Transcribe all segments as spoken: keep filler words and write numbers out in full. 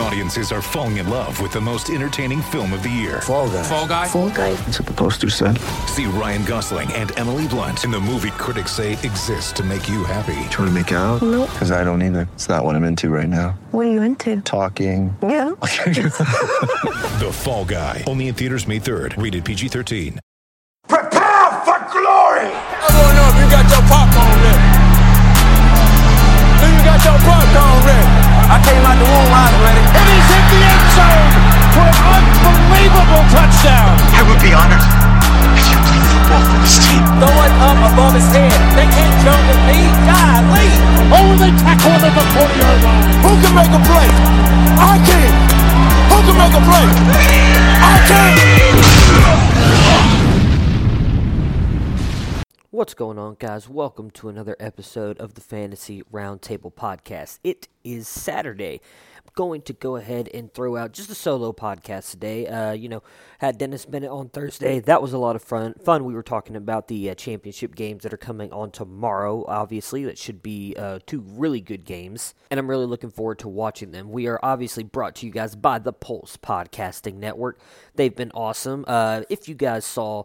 Audiences are falling in love with the most entertaining film of the year. Fall Guy. Fall Guy. Fall Guy. That's what the poster said. See Ryan Gosling and Emily Blunt in the movie critics say exists to make you happy. Trying to make it out? Nope. Because I don't either. It's not what I'm into right now. What are you into? Talking. Yeah. The Fall Guy. Only in theaters May third. Rated P G thirteen. Prepare for glory. I don't know if you got your popcorn ready. Do you got your popcorn ready? I came out the womb, I was ready. And he's hit the end zone for an unbelievable touchdown. I would be honored if you played football for this team. Throw it up above his head. They can't jump at me. God, leave. Oh, they tackle him at the forty-yard line. Who can make a play? I can. Who can make a play? I can. What's going on, guys? Welcome to another episode of the Fantasy Roundtable Podcast. It is Saturday. I'm going to go ahead and throw out just a solo podcast today. Uh, you know, had Dennis Bennett on Thursday. That was a lot of fun. Fun. We were talking about the uh, championship games that are coming on tomorrow, obviously. That should be uh, two really good games, and I'm really looking forward to watching them. We are obviously brought to you guys by the Pulse Podcasting Network. They've been awesome. Uh, if you guys saw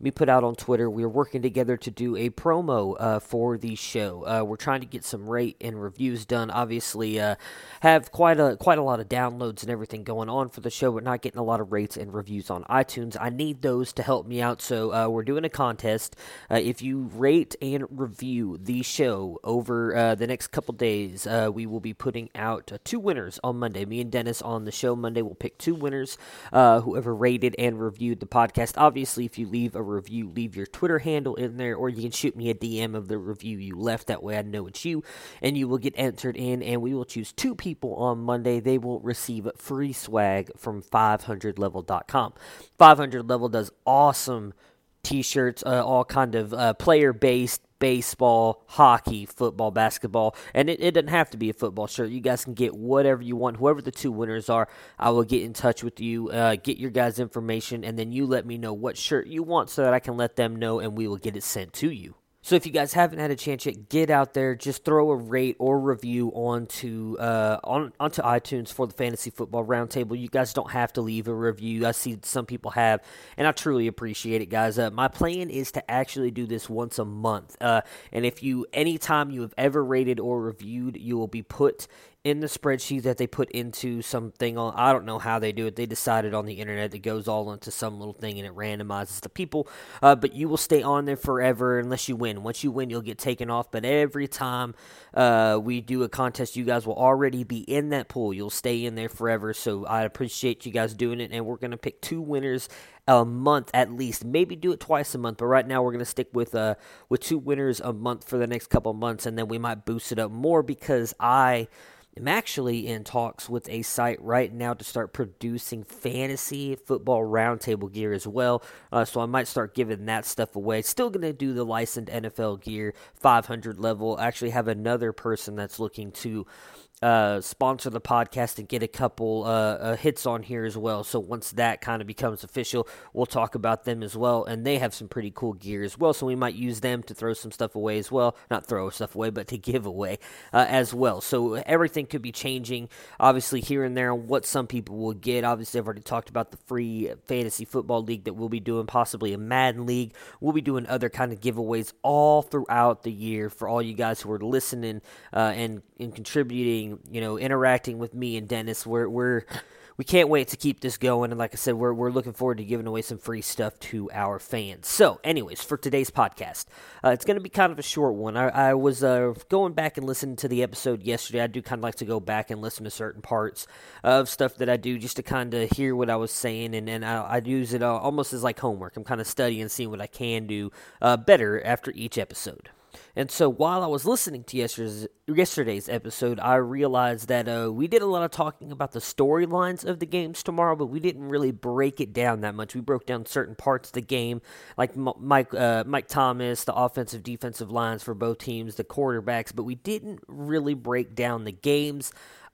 we put out on Twitter, we're working together to do a promo uh, for the show. Uh, we're trying to get some rate and reviews done. Obviously, uh, have quite a quite a lot of downloads and everything going on for the show, but not getting a lot of rates and reviews on iTunes. I need those to help me out, so uh, we're doing a contest. Uh, if you rate and review the show over uh, the next couple days, uh, we will be putting out uh, two winners on Monday. Me and Dennis on the show Monday will pick two winners, uh, whoever rated and reviewed the podcast. Obviously, if you leave a review, leave your Twitter handle in there, or you can shoot me a D M of the review you left. That way I know it's you, and you will get entered in, and we will choose two people on Monday. They will receive free swag from five hundred level dot com. five hundred level does awesome t-shirts, uh, all kind of uh, player-based, baseball, hockey, football, basketball, and it, it doesn't have to be a football shirt. You guys can get whatever you want. Whoever the two winners are, I will get in touch with you, uh, get your guys' information, and then you let me know what shirt you want so that I can let them know, and we will get it sent to you. So if you guys haven't had a chance yet, get out there, just throw a rate or review onto uh, on, onto iTunes for the Fantasy Football Roundtable. You guys don't have to leave a review. I see some people have, and I truly appreciate it, guys. Uh, my plan is to actually do this once a month, uh, and if you, anytime you have ever rated or reviewed, you will be put in the spreadsheet that they put into something on. I don't know how they do it. They decided on the internet. It goes all into some little thing and it randomizes the people. Uh, but you will stay on there forever unless you win. Once you win, you'll get taken off. But every time uh, we do a contest, you guys will already be in that pool. You'll stay in there forever. So I appreciate you guys doing it. And we're going to pick two winners a month at least, maybe do it twice a month, but right now we're going to stick with uh with two winners a month for the next couple of months, and then we might boost it up more because I am actually in talks with a site right now to start producing fantasy football roundtable gear as well, uh, so I might start giving that stuff away. Still going to do the licensed N F L gear, five hundred level. I actually have another person that's looking to Uh, sponsor the podcast and get a couple uh, uh, hits on here as well. So once that kind of becomes official, we'll talk about them as well. And they have some pretty cool gear as well. So we might use them to throw some stuff away as well. Not throw stuff away, but to give away uh, as well. So everything could be changing, obviously, here and there on what some people will get. Obviously, I've already talked about the free fantasy football league that we'll be doing, possibly a Madden league. We'll be doing other kind of giveaways all throughout the year for all you guys who are listening uh, and, and contributing, you know, interacting with me and Dennis. We're we're we can't wait to keep this going. And like I said, we're we're looking forward to giving away some free stuff to our fans. So anyways, for today's podcast, uh, it's going to be kind of a short one. I, I was uh, going back and listening to the episode yesterday. I do kind of like to go back and listen to certain parts of stuff that I do just to kind of hear what I was saying. And, and I, I use it uh, almost as like homework. I'm kind of studying, seeing what I can do uh, better after each episode. And so while I was listening to yesterday's, yesterday's episode, I realized that uh, we did a lot of talking about the storylines of the games tomorrow, but we didn't really break it down that much. We broke down certain parts of the game, like M- Mike uh, Mike Thomas, the offensive, defensive lines for both teams, the quarterbacks, but we didn't really break down the games.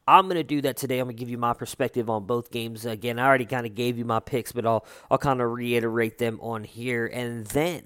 I'm going to do that today. I'm going to give you my perspective on both games. Again, I already kind of gave you my picks, but I'll, I'll kind of reiterate them on here. And then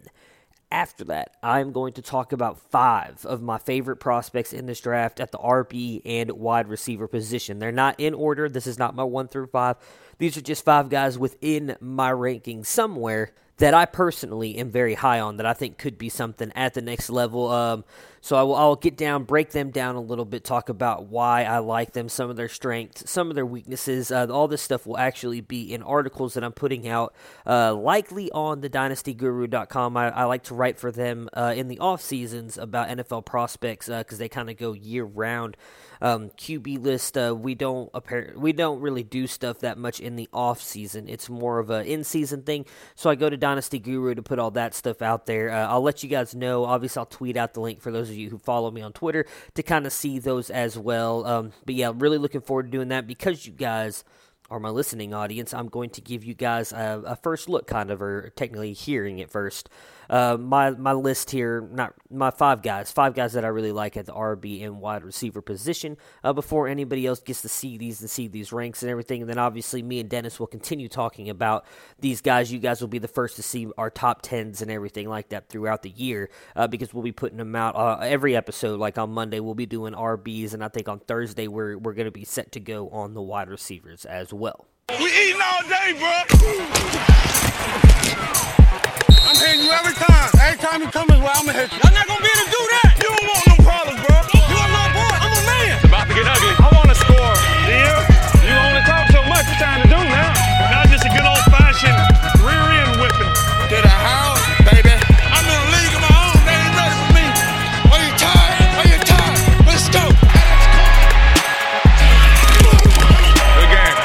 after that, I'm going to talk about five of my favorite prospects in this draft at the R B and wide receiver position. They're not in order. This is not my one through five. These are just five guys within my ranking somewhere that I personally am very high on that I think could be something at the next level. Um, so I will, I'll get down, break them down a little bit, talk about why I like them, some of their strengths, some of their weaknesses. Uh, all this stuff will actually be in articles that I'm putting out, uh, likely on the dynasty guru dot com. I, I like to write for them uh, in the off seasons about N F L prospects because uh, they kind of go year round. Um, Q B list, uh, we don't appar- we don't really do stuff that much in the off season. It's more of an in season thing. So I go to Dynasty Guru to put all that stuff out there. Uh, I'll let you guys know. Obviously, I'll tweet out the link for those of you who follow me on Twitter to kind of see those as well. Um, but yeah, really looking forward to doing that because you guys are my listening audience. I'm going to give you guys a, a first look, kind of, or technically hearing it first. Uh, my my list here, not my five guys, five guys that I really like at the R B and wide receiver position uh, before anybody else gets to see these and see these ranks and everything. And then obviously me and Dennis will continue talking about these guys. You guys will be the first to see our top tens and everything like that throughout the year uh, because we'll be putting them out uh, every episode. Like on Monday, we'll be doing R Bs, and I think on Thursday we're we're going to be set to go on the wide receivers as well. We eating all day, bro. I'm hitting you every time. Every time you come is where I'm gonna hit you. Y'all not gonna be able to do that. You don't want no problems, bro. You are my boy. I'm a man. It's about to get ugly. I wanna score. Yeah. You only talk so much. It's time to do now. Now just a good old fashioned rear end whipping. To the house, baby. I'm in a league of my own. They ain't ready for me. Are you tired? Are you tired? Let's go. Good game. Good game.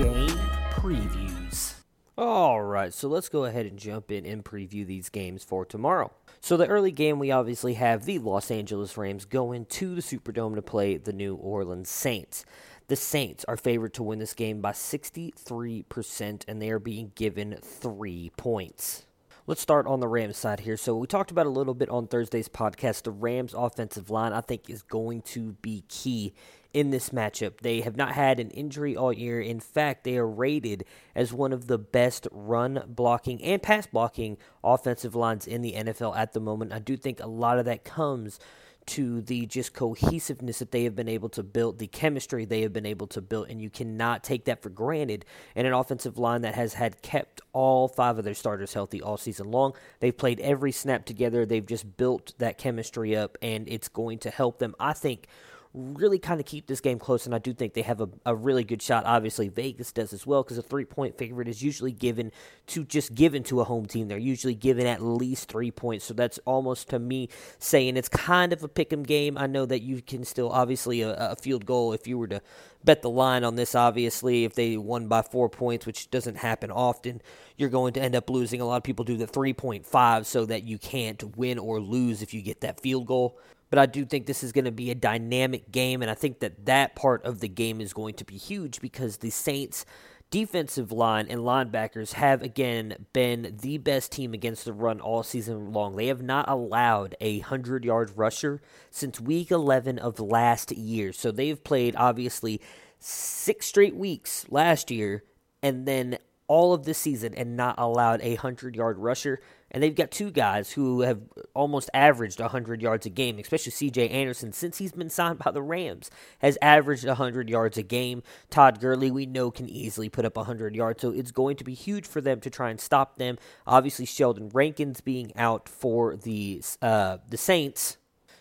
Game previews. All right, so let's go ahead and jump in and preview these games for tomorrow. So the early game, we obviously have the Los Angeles Rams going to the Superdome to play the New Orleans Saints. The Saints are favored to win this game by sixty-three percent, and they are being given three points. Let's start on the Rams side here. So we talked about a little bit on Thursday's podcast. The Rams offensive line, I think, is going to be key in this matchup. They have not had an injury all year. In fact, they are rated as one of the best run blocking and pass blocking offensive lines in the N F L at the moment. I do think a lot of that comes to the just cohesiveness that they have been able to build, the chemistry they have been able to build, and you cannot take that for granted. And an offensive line that has had kept all five of their starters healthy all season long. They've played every snap together. They've just built that chemistry up, and it's going to help them, I think, really kind of keep this game close, and I do think they have a, a really good shot. Obviously, Vegas does as well because a three-point favorite is usually given to just given to a home team. They're usually given at least three points, so that's almost to me saying it's kind of a pick'em game. I know that you can still obviously a, a field goal if you were to bet the line on this. Obviously, if they won by four points, which doesn't happen often, you're going to end up losing. A lot of people do the three point five so that you can't win or lose if you get that field goal. But I do think this is going to be a dynamic game, and I think that that part of the game is going to be huge because the Saints' defensive line and linebackers have, again, been the best team against the run all season long. They have not allowed a hundred-yard rusher since week eleven of last year. So they've played, obviously, six straight weeks last year and then all of this season and not allowed a hundred-yard rusher. And they've got two guys who have almost averaged one hundred yards a game, especially C J. Anderson, since he's been signed by the Rams, has averaged one hundred yards a game. Todd Gurley, we know, can easily put up one hundred yards, so it's going to be huge for them to try and stop them. Obviously, Sheldon Rankins being out for the, uh, the Saints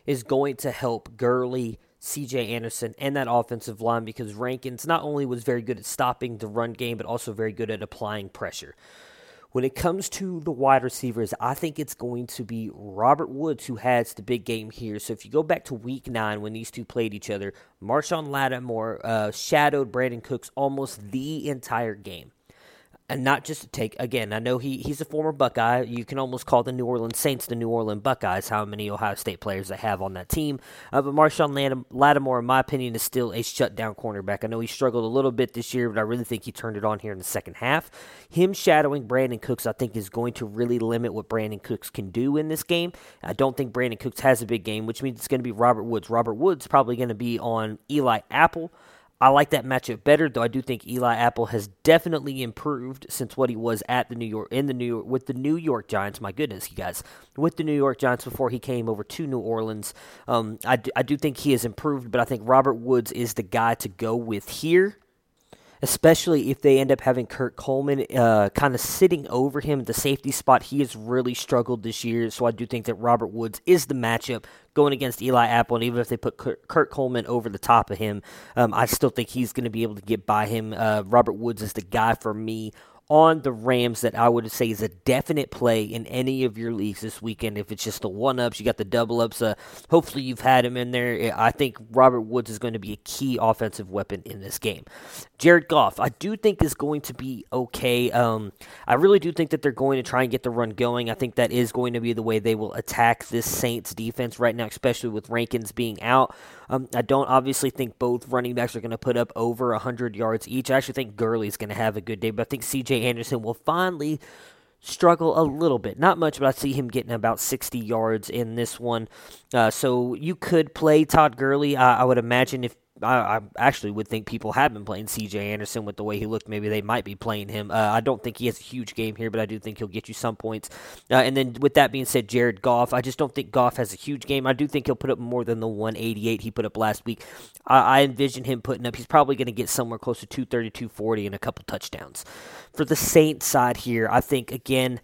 is going to help Gurley C J. Anderson and that offensive line, because Rankins not only was very good at stopping the run game, but also very good at applying pressure. When it comes to the wide receivers, I think it's going to be Robert Woods who has the big game here. So if you go back to week nine when these two played each other, Marshon Lattimore uh, shadowed Brandon Cooks almost the entire game. And not just to take, again, I know he, he's a former Buckeye. You can almost call the New Orleans Saints the New Orleans Buckeyes, how many Ohio State players they have on that team. Uh, but Marshon Lattimore, in my opinion, is still a shutdown cornerback. I know he struggled a little bit this year, but I really think he turned it on here in the second half. Him shadowing Brandon Cooks, I think, is going to really limit what Brandon Cooks can do in this game. I don't think Brandon Cooks has a big game, which means it's going to be Robert Woods. Robert Woods probably going to be on Eli Apple. I like that matchup better, though I do think Eli Apple has definitely improved since what he was at the New York in the New York, with the New York Giants. My goodness, you guys, with the New York Giants before he came over to New Orleans. Um, I do, I do think he has improved, but I think Robert Woods is the guy to go with here, especially if they end up having Kurt Coleman uh, kind of sitting over him at the safety spot. He has really struggled this year, so I do think that Robert Woods is the matchup going against Eli Apple, and even if they put Kurt Coleman over the top of him, um, I still think he's going to be able to get by him. Uh, Robert Woods is the guy for me on the Rams that I would say is a definite play in any of your leagues this weekend. If it's just the one-ups, you got the double-ups, uh, hopefully you've had him in there. I think Robert Woods is going to be a key offensive weapon in this game. Jared Goff, I do think is going to be okay. Um, I really do think that they're going to try and get the run going. I think that is going to be the way they will attack this Saints defense right now, especially with Rankins being out. Um, I don't obviously think both running backs are going to put up over one hundred yards each. I actually think Gurley's going to have a good day, but I think C J. Anderson will finally struggle a little bit. Not much, but I see him getting about sixty yards in this one. Uh, so you could play Todd Gurley. I, I would imagine if I, I actually would think people have been playing C J. Anderson with the way he looked. Maybe they might be playing him. Uh, I don't think he has a huge game here, but I do think he'll get you some points. Uh, and then with that being said, Jared Goff, I just don't think Goff has a huge game. I do think he'll put up more than the one eighty-eight he put up last week. I, I envision him putting up, he's probably going to get somewhere close to two thirty, two forty and a couple touchdowns. For the Saints side here, I think, again,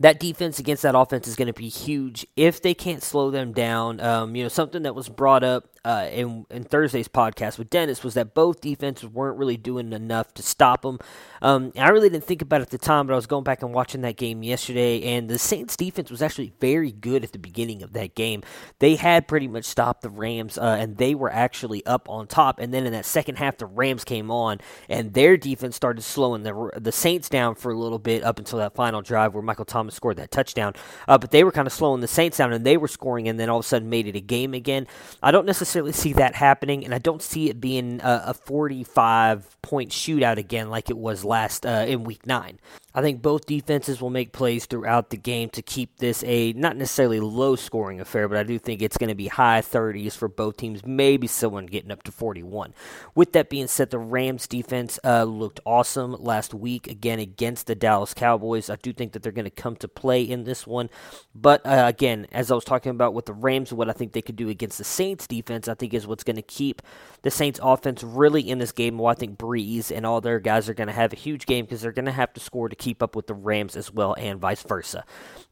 that defense against that offense is going to be huge if they can't slow them down. Um, you know, something that was brought up uh, in, in Thursday's podcast with Dennis was that both defenses weren't really doing enough to stop them. Um, I really didn't think about it at the time, but I was going back and watching that game yesterday, and the Saints defense was actually very good at the beginning of that game. They had pretty much stopped the Rams, uh, and they were actually up on top. And then in that second half, the Rams came on, and their defense started slowing the, the Saints down for a little bit up until that final drive where Michael Thomas scored that touchdown, uh, but they were kind of slowing the Saints down, and they were scoring, and then all of a sudden made it a game again. I don't necessarily see that happening, and I don't see it being a forty-five point shootout again like it was last uh, in week nine. I think both defenses will make plays throughout the game to keep this a not necessarily low-scoring affair, but I do think it's going to be high thirties for both teams, maybe someone getting up to forty-one. With that being said, the Rams defense uh, looked awesome last week, again, against the Dallas Cowboys. I do think that they're going to come to play in this one, but uh, again, as I was talking about with the Rams, what I think they could do against the Saints defense, I think is what's going to keep the Saints offense really in this game. Well, I think Breeze and all their guys are going to have a huge game because they're going to have to score to keep up with the Rams as well, and vice versa.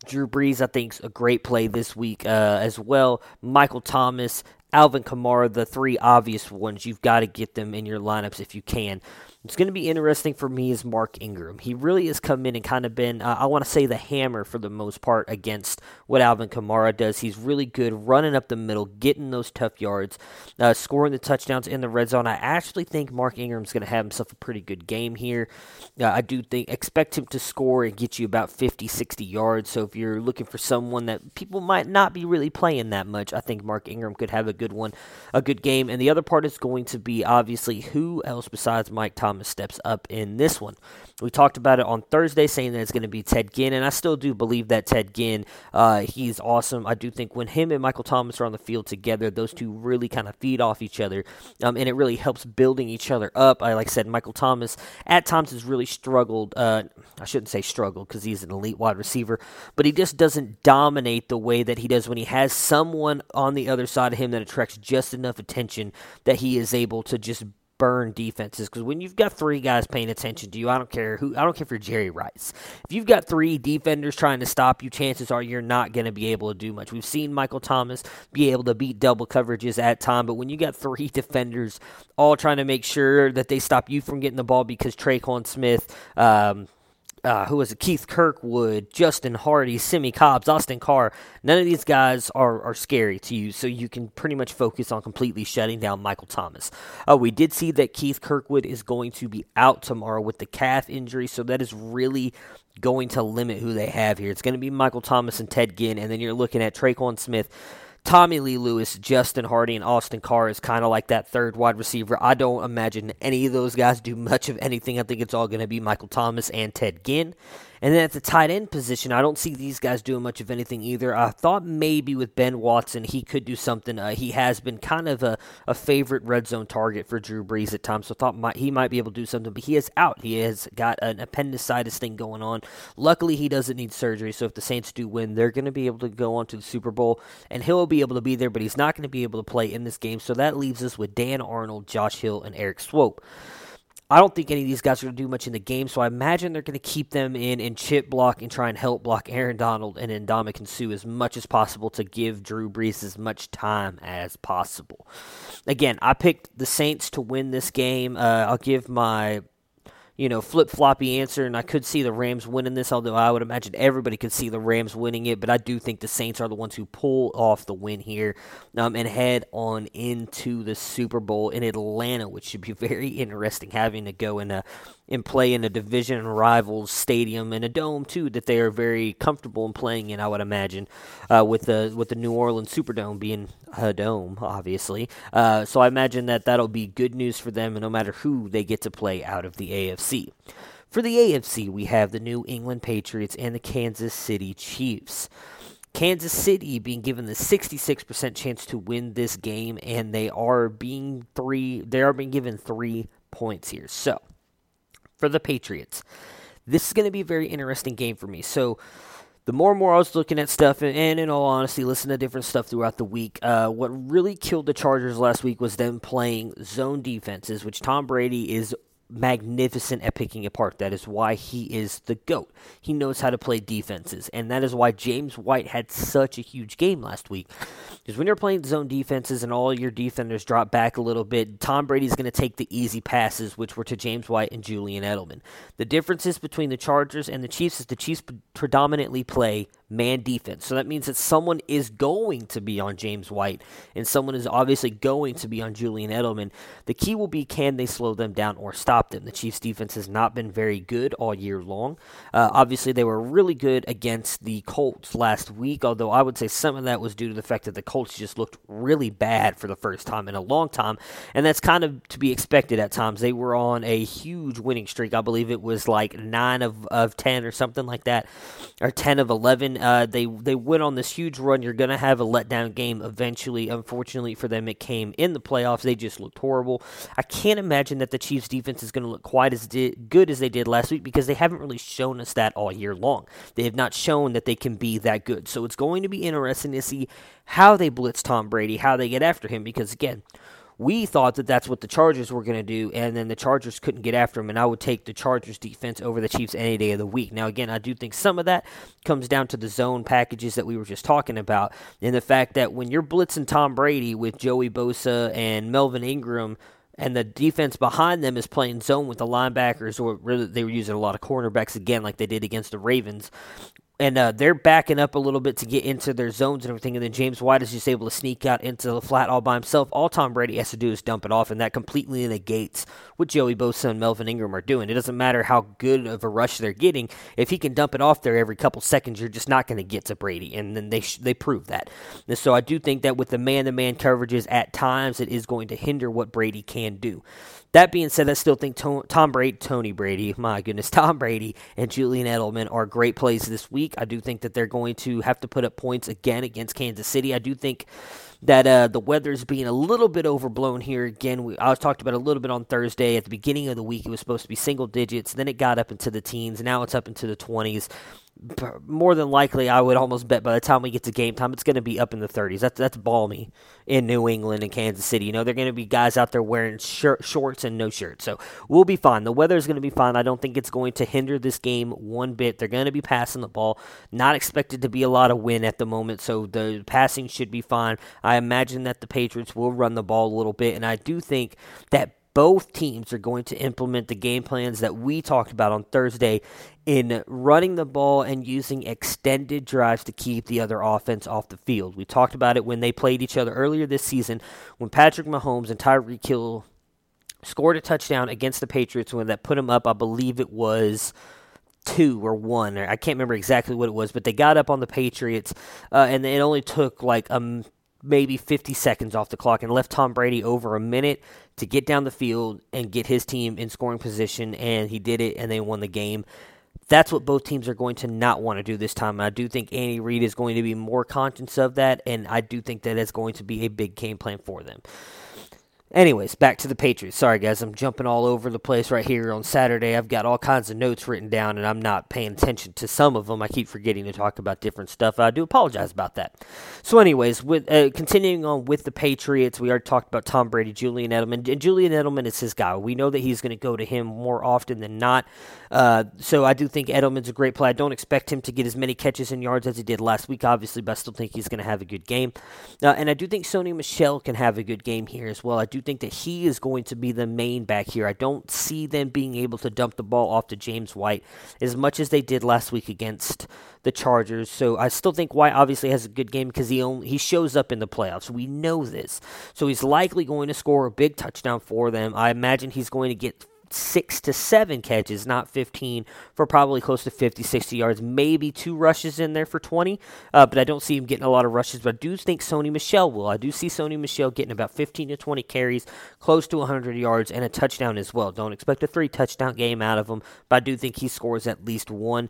Drew Brees, I think, is a great play this week uh, as well. Michael Thomas, Alvin Kamara, the three obvious ones. You've got to get them in your lineups if you can. It's going to be interesting for me is Mark Ingram. He really has come in and kind of been, uh, I want to say, the hammer for the most part against what Alvin Kamara does. He's really good running up the middle, getting those tough yards, uh, scoring the touchdowns in the red zone. I actually think Mark Ingram's going to have himself a pretty good game here. Uh, I do think expect him to score and get you about fifty, sixty yards. So if you're looking for someone that people might not be really playing that much, I think Mark Ingram could have a good one, a good game. And the other part is going to be, obviously, who else besides Mike Thomas steps up in this one. We talked about it on Thursday, saying that it's going to be Ted Ginn, and I still do believe that Ted Ginn, uh, he's awesome. I do think when him and Michael Thomas are on the field together, those two really kind of feed off each other, um, and it really helps building each other up. I, like I said, Michael Thomas at times has really struggled. Uh, I shouldn't say struggled because he's an elite wide receiver, but he just doesn't dominate the way that he does when he has someone on the other side of him that attracts just enough attention that he is able to just burn defenses, because when you've got three guys paying attention to you, I don't care who, I don't care if you're Jerry Rice. If you've got three defenders trying to stop you, chances are you're not going to be able to do much. We've seen Michael Thomas be able to beat double coverages at time, but when you got three defenders all trying to make sure that they stop you from getting the ball because Traquan Smith, um, Uh, who was it? Keith Kirkwood, Justin Hardy, Simi Cobbs, Austin Carr. None of these guys are, are scary to you, so you can pretty much focus on completely shutting down Michael Thomas. Uh, we did see that Keith Kirkwood is going to be out tomorrow with the calf injury, so that is really going to limit who they have here. It's going to be Michael Thomas and Ted Ginn, and then you're looking at Traquan Smith, Tommy Lee Lewis, Justin Hardy, and Austin Carr is kind of like that third wide receiver. I don't imagine any of those guys do much of anything. I think it's all going to be Michael Thomas and Ted Ginn. And then at the tight end position, I don't see these guys doing much of anything either. I thought maybe with Ben Watson, he could do something. Uh, he has been kind of a, a favorite red zone target for Drew Brees at times, so I thought might, he might be able to do something, but he is out. He has got an appendicitis thing going on. Luckily, he doesn't need surgery, so if the Saints do win, they're going to be able to go on to the Super Bowl, and he'll be able to be there, but he's not going to be able to play in this game, so that leaves us with Dan Arnold, Josh Hill, and Eric Swope. I don't think any of these guys are going to do much in the game, so I imagine they're going to keep them in and chip block and try and help block Aaron Donald and Ndamukong Suh as much as possible to give Drew Brees as much time as possible. Again, I picked the Saints to win this game. Uh, I'll give my... you know, flip-floppy answer, and I could see the Rams winning this, although I would imagine everybody could see the Rams winning it, but I do think the Saints are the ones who pull off the win here um, and head on into the Super Bowl in Atlanta, which should be very interesting, having to go in a, and play in a division rivals stadium and a dome, too, that they are very comfortable in playing in, I would imagine, uh, with the with the New Orleans Superdome being a dome, obviously. Uh, so I imagine that that'll be good news for them, and no matter who they get to play out of the A F C. For the A F C, we have the New England Patriots and the Kansas City Chiefs. Kansas City being given the sixty-six percent chance to win this game, and they are being three. They are being given three points here. So, for the Patriots, this is going to be a very interesting game for me. So, the more and more I was looking at stuff, and, and in all honesty, listening to different stuff throughout the week, uh, what really killed the Chargers last week was them playing zone defenses, which Tom Brady is magnificent at picking apart. That is why he is the GOAT. He knows how to play defenses, and that is why James White had such a huge game last week. Because when you're playing zone defenses and all your defenders drop back a little bit, Tom Brady's going to take the easy passes, which were to James White and Julian Edelman. The differences between the Chargers and the Chiefs is the Chiefs predominantly play man defense. So that means that someone is going to be on James White, and someone is obviously going to be on Julian Edelman. The key will be, can they slow them down or stop them? The Chiefs' defense has not been very good all year long. Uh, obviously, they were really good against the Colts last week, although I would say some of that was due to the fact that the Colts just looked really bad for the first time in a long time, and that's kind of to be expected at times. They were on a huge winning streak. I believe it was like nine of ten or something like that, or ten of eleven. Uh, they they went on this huge run. You're going to have a letdown game eventually. Unfortunately for them, it came in the playoffs. They just looked horrible. I can't imagine that the Chiefs' defense is going to look quite as di- good as they did last week, because they haven't really shown us that all year long. They have not shown that they can be that good. So it's going to be interesting to see how they blitz Tom Brady, how they get after him, because, again, we thought that that's what the Chargers were going to do, and then the Chargers couldn't get after them, and I would take the Chargers defense over the Chiefs any day of the week. Now, again, I do think some of that comes down to the zone packages that we were just talking about, and the fact that when you're blitzing Tom Brady with Joey Bosa and Melvin Ingram, and the defense behind them is playing zone with the linebackers, or really they were using a lot of cornerbacks again like they did against the Ravens, and uh, they're backing up a little bit to get into their zones and everything, and then James White is just able to sneak out into the flat all by himself. All Tom Brady has to do is dump it off, and that completely negates what Joey Bosa and Melvin Ingram are doing. It doesn't matter how good of a rush they're getting. If he can dump it off there every couple seconds, you're just not going to get to Brady, and then they sh- they prove that. And so I do think that with the man-to-man coverages at times, it is going to hinder what Brady can do. That being said, I still think Tom Brady, Tony Brady, my goodness, Tom Brady and Julian Edelman are great plays this week. I do think that they're going to have to put up points again against Kansas City. I do think that uh, the weather is being a little bit overblown here again. We, I was talked about a little bit on Thursday. At the beginning of the week, it was supposed to be single digits. Then it got up into the teens. Now it's up into the twenties. more than likely, I would almost bet by the time we get to game time, it's going to be up in the thirties. That's that's balmy in New England and Kansas City. You know, they're going to be guys out there wearing shirt, shorts and no shirts. So we'll be fine. The weather is going to be fine. I don't think it's going to hinder this game one bit. They're going to be passing the ball. Not expected to be a lot of wind at the moment, so the passing should be fine. I imagine that the Patriots will run the ball a little bit, and I do think that both teams are going to implement the game plans that we talked about on Thursday in running the ball and using extended drives to keep the other offense off the field. We talked about it when they played each other earlier this season when Patrick Mahomes and Tyreek Hill scored a touchdown against the Patriots when that put them up, I believe it was two or one. Or I can't remember exactly what it was, but they got up on the Patriots, uh, and it only took like um. maybe fifty seconds off the clock and left Tom Brady over a minute to get down the field and get his team in scoring position, and he did it, and they won the game. That's what both teams are going to not want to do this time. And I do think Andy Reid is going to be more conscious of that, and I do think that it's going to be a big game plan for them. Anyways, back to the Patriots. Sorry, guys, I'm jumping all over the place right here on Saturday. I've got all kinds of notes written down, and I'm not paying attention to some of them. I keep forgetting to talk about different stuff. I do apologize about that. So anyways, with uh, continuing on with the Patriots, we already talked about Tom Brady, Julian Edelman. And Julian Edelman is his guy. We know that he's going to go to him more often than not. Uh, so I do think Edelman's a great play. I don't expect him to get as many catches and yards as he did last week, obviously, but I still think he's going to have a good game. Uh, and I do think Sonny Michel can have a good game here as well. I do think that he is going to be the main back here. I don't see them being able to dump the ball off to James White as much as they did last week against the Chargers. So I still think White obviously has a good game because he only, he shows up in the playoffs. We know this. So he's likely going to score a big touchdown for them. I imagine he's going to get six to seven catches, not fifteen, for probably close to fifty, sixty yards, maybe two rushes in there for twenty, uh, but I don't see him getting a lot of rushes, but I do think Sonny Michel will. I do see Sonny Michel getting about fifteen to twenty carries, close to one hundred yards, and a touchdown as well. Don't expect a three-touchdown game out of him, but I do think he scores at least one.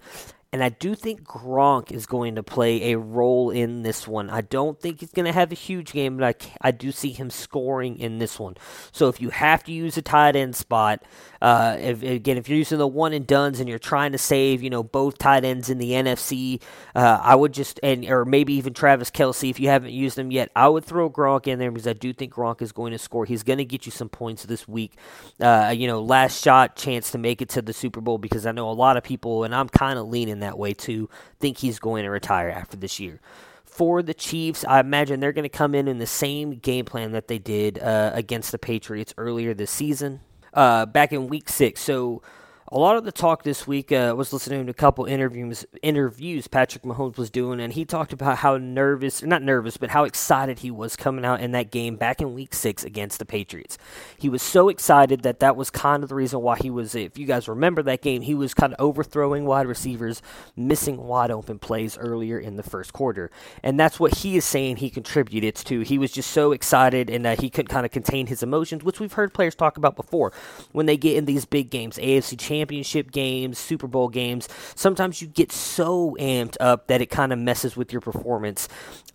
And I do think Gronk is going to play a role in this one. I don't think he's going to have a huge game, but I, I do see him scoring in this one. So if you have to use a tight end spot, uh, if, again, if you're using the one and dones and you're trying to save, you know, both tight ends in the N F C, uh, I would just, and or maybe even Travis Kelce if you haven't used him yet, I would throw Gronk in there because I do think Gronk is going to score. He's going to get you some points this week. Uh, you know, last shot chance to make it to the Super Bowl because I know a lot of people, and I'm kind of leaning that way too, think he's going to retire after this year. For the Chiefs, I imagine they're going to come in in the same game plan that they did uh, against the Patriots earlier this season, uh, back in week six. So a lot of the talk this week, I uh, was listening to a couple interviews interviews Patrick Mahomes was doing, and he talked about how nervous, not nervous, but how excited he was coming out in that game back in week six against the Patriots. He was so excited that that was kind of the reason why he was, if you guys remember that game, he was kind of overthrowing wide receivers, missing wide open plays earlier in the first quarter. And that's what he is saying he contributed to. He was just so excited, and uh, he couldn't kind of contain his emotions, which we've heard players talk about before. When they get in these big games, A F C Championship, Championship games, Super Bowl games, sometimes you get so amped up that it kind of messes with your performance.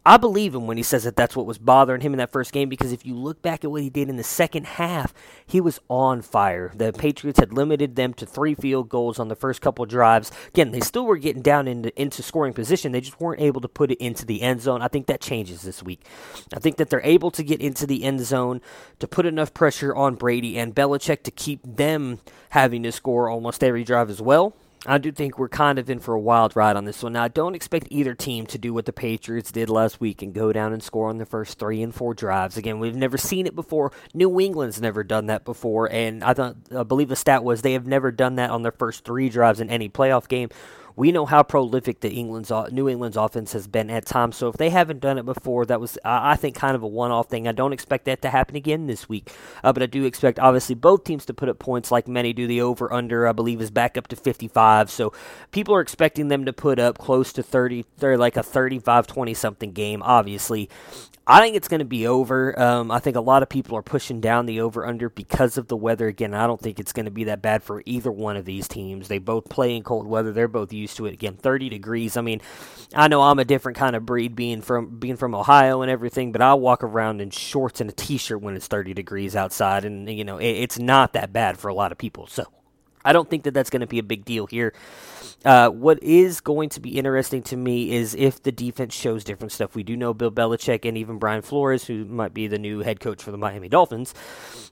I believe him when he says that that's what was bothering him in that first game, because if you look back at what he did in the second half, he was on fire. The Patriots had limited them to three field goals on the first couple drives. Again, they still were getting down into, into scoring position. They just weren't able to put it into the end zone. I think that changes this week. I think that they're able to get into the end zone to put enough pressure on Brady and Belichick to keep them having to score almost every drive as well. I do think we're kind of in for a wild ride on this one. Now, I don't expect either team to do what the Patriots did last week and go down and score on the first three and four drives. Again, we've never seen it before. New England's never done that before, and I, thought, I believe the stat was they have never done that on their first three drives in any playoff game. We know how prolific the England's New England's offense has been at times, so if they haven't done it before, that was, I think, kind of a one-off thing. I don't expect that to happen again this week, uh, but I do expect, obviously, both teams to put up points like many do. The over-under, I believe, is back up to fifty-five, so people are expecting them to put up close to thirty, they're like a thirty-five twenty something game, obviously. I think it's going to be over. Um, I think a lot of people are pushing down the over-under because of the weather. Again, I don't think it's going to be that bad for either one of these teams. They both play in cold weather. They're both used to it. Again, thirty degrees. I mean, I know I'm a different kind of breed being from being from Ohio and everything, but I walk around in shorts and a T-shirt when it's thirty degrees outside, and, you know, it, it's not that bad for a lot of people. So I don't think that that's going to be a big deal here. Uh, what is going to be interesting to me is if the defense shows different stuff. We do know Bill Belichick and even Brian Flores, who might be the new head coach for the Miami Dolphins,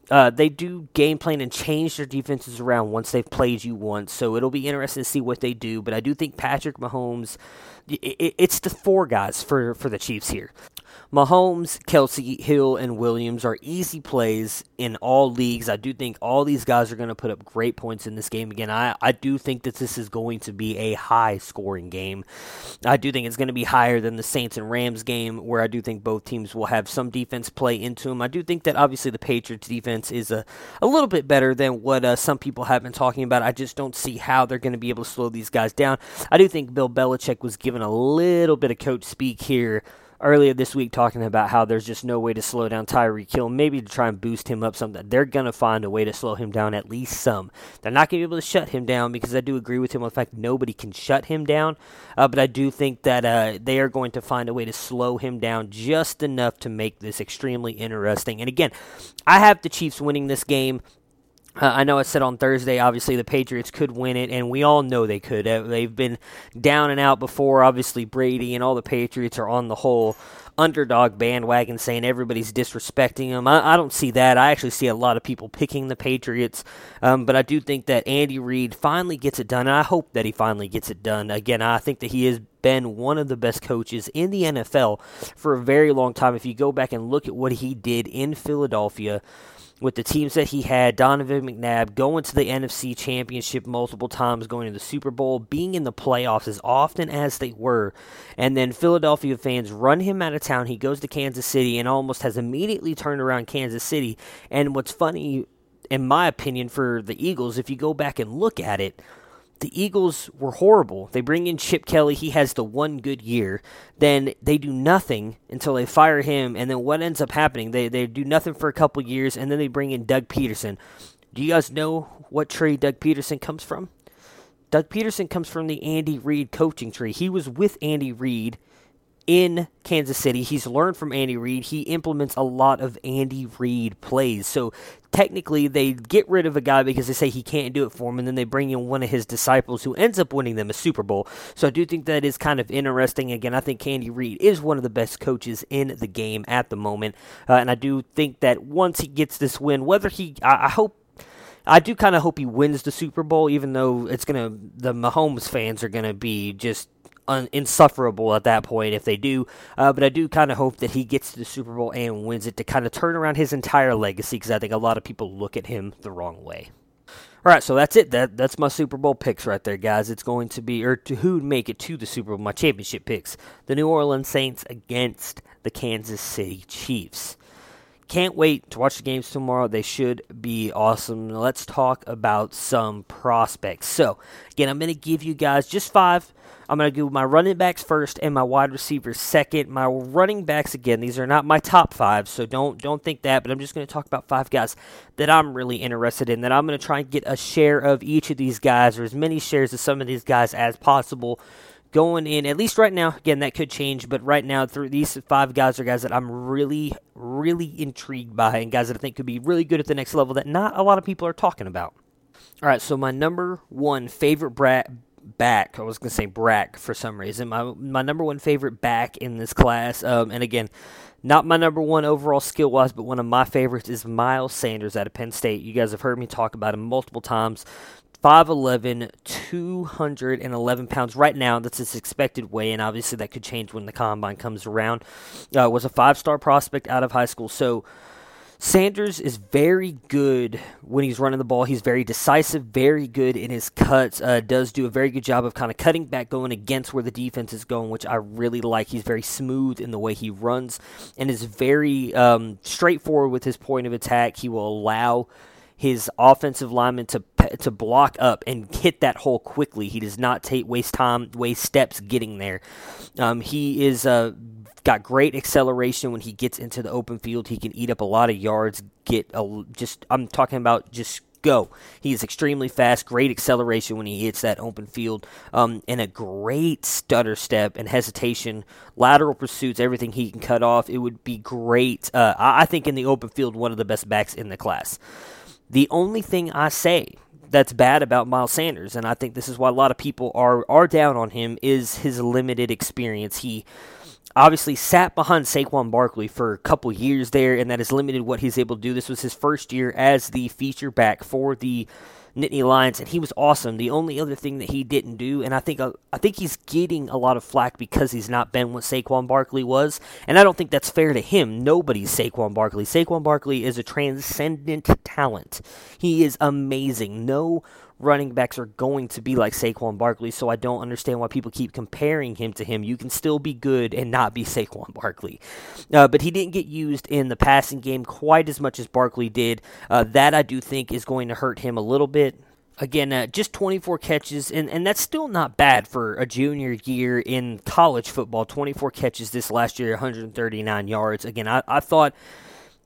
uh, they do game plan and change their defenses around once they've played you once. So it'll be interesting to see what they do. But I do think Patrick Mahomes, it, it's the four guys for, for the Chiefs here. Mahomes, Kelsey, Hill, and Williams are easy plays in all leagues. I do think all these guys are going to put up great points in this game. Again, I, I do think that this is going to be a high-scoring game. I do think it's going to be higher than the Saints and Rams game, where I do think both teams will have some defense play into them. I do think that, obviously, the Patriots' defense is a, a little bit better than what uh, some people have been talking about. I just don't see how they're going to be able to slow these guys down. I do think Bill Belichick was given a little bit of coach speak here earlier this week, talking about how there's just no way to slow down Tyreek Hill, maybe to try and boost him up something. They're going to find a way to slow him down at least some. They're not going to be able to shut him down, because I do agree with him on the fact nobody can shut him down, uh, but I do think that uh, they are going to find a way to slow him down just enough to make this extremely interesting. And again, I have the Chiefs winning this game. Uh, I know I said on Thursday, obviously, the Patriots could win it, and we all know they could. Uh, they've been down and out before. Obviously, Brady and all the Patriots are on the whole underdog bandwagon, saying everybody's disrespecting them. I, I don't see that. I actually see a lot of people picking the Patriots, um, but I do think that Andy Reid finally gets it done, and I hope that he finally gets it done. Again, I think that he is been one of the best coaches in the N F L for a very long time. If you go back and look at what he did in Philadelphia, with the teams that he had, Donovan McNabb going to the N F C Championship multiple times, going to the Super Bowl, being in the playoffs as often as they were, and then Philadelphia fans run him out of town. He goes to Kansas City and almost has immediately turned around Kansas City. And what's funny, in my opinion, for the Eagles, if you go back and look at it, the Eagles were horrible. They bring in Chip Kelly. He has the one good year. Then they do nothing until they fire him. And then what ends up happening? They they do nothing for a couple years, and then they bring in Doug Peterson. Do you guys know what tree Doug Peterson comes from? Doug Peterson comes from the Andy Reid coaching tree. He was with Andy Reid in Kansas City. He's learned from Andy Reid. He implements a lot of Andy Reid plays. So technically, they get rid of a guy because they say he can't do it for him, and then they bring in one of his disciples who ends up winning them a Super Bowl. So I do think that is kind of interesting. Again, I think Andy Reid is one of the best coaches in the game at the moment, uh, and I do think that once he gets this win, whether he, I, I hope, I do kind of hope he wins the Super Bowl, even though it's gonna, the Mahomes fans are gonna be just Un- insufferable at that point if they do, uh, but I do kind of hope that he gets to the Super Bowl and wins it to kind of turn around his entire legacy, because I think a lot of people look at him the wrong way. All right, so that's it. That That's my Super Bowl picks right there, guys. It's going to be, or to who'd make it to the Super Bowl, my championship picks. The New Orleans Saints against the Kansas City Chiefs. Can't wait to watch the games tomorrow. They should be awesome. Let's talk about some prospects. So, again, I'm going to give you guys just five. I'm going to do my running backs first and my wide receivers second. My running backs, again, these are not my top five, so don't don't think that, but I'm just going to talk about five guys that I'm really interested in, that I'm going to try and get a share of each of these guys, or as many shares of some of these guys as possible, going in, at least right now. Again, that could change, but right now, through these five guys are guys that I'm really, really intrigued by, and guys that I think could be really good at the next level that not a lot of people are talking about. All right, so my number one favorite brat, back, I was going to say brack for some reason, my my number one favorite back in this class, um, and again, not my number one overall skill-wise, but one of my favorites is Miles Sanders out of Penn State. You guys have heard me talk about him multiple times. five eleven, two hundred eleven pounds right now. That's his expected weigh, and obviously that could change when the combine comes around. Uh, was a five-star prospect out of high school. So Sanders is very good when he's running the ball. He's very decisive, very good in his cuts, uh, does do a very good job of kind of cutting back, going against where the defense is going, which I really like. He's very smooth in the way he runs and is very um, straightforward with his point of attack. He will allow his offensive lineman to to block up and hit that hole quickly. He does not take waste time, waste steps getting there. Um, he is uh, got great acceleration when he gets into the open field. He can eat up a lot of yards. Get a, just I'm talking about just go. He is extremely fast, great acceleration when he hits that open field, um, and a great stutter step and hesitation, lateral pursuits, everything he can cut off. It would be great. Uh, I, I think in the open field, one of the best backs in the class. The only thing I say that's bad about Miles Sanders, and I think this is why a lot of people are, are down on him, is his limited experience. He obviously sat behind Saquon Barkley for a couple years there, and that has limited what he's able to do. This was his first year as the feature back for the Nittany Lions, and he was awesome. The only other thing that he didn't do, and I think I think he's getting a lot of flack because he's not been what Saquon Barkley was, and I don't think that's fair to him. Nobody's Saquon Barkley. Saquon Barkley is a transcendent talent. He is amazing. No running backs are going to be like Saquon Barkley, so I don't understand why people keep comparing him to him. You can still be good and not be Saquon Barkley. Uh, but he didn't get used in the passing game quite as much as Barkley did. Uh, that I do think is going to hurt him a little bit. Again, uh, just twenty-four catches, and, and that's still not bad for a junior year in college football. twenty-four catches this last year, one hundred thirty-nine yards. Again, I, I thought...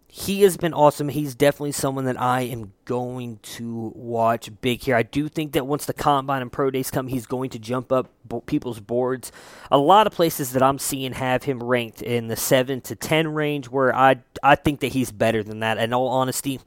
he has been awesome. He's definitely someone that I am going to watch big here. I do think that once the Combine and Pro Days come, he's going to jump up bo- people's boards. A lot of places that I'm seeing have him ranked in the seven to ten range, where I, I think that he's better than that. In all honesty,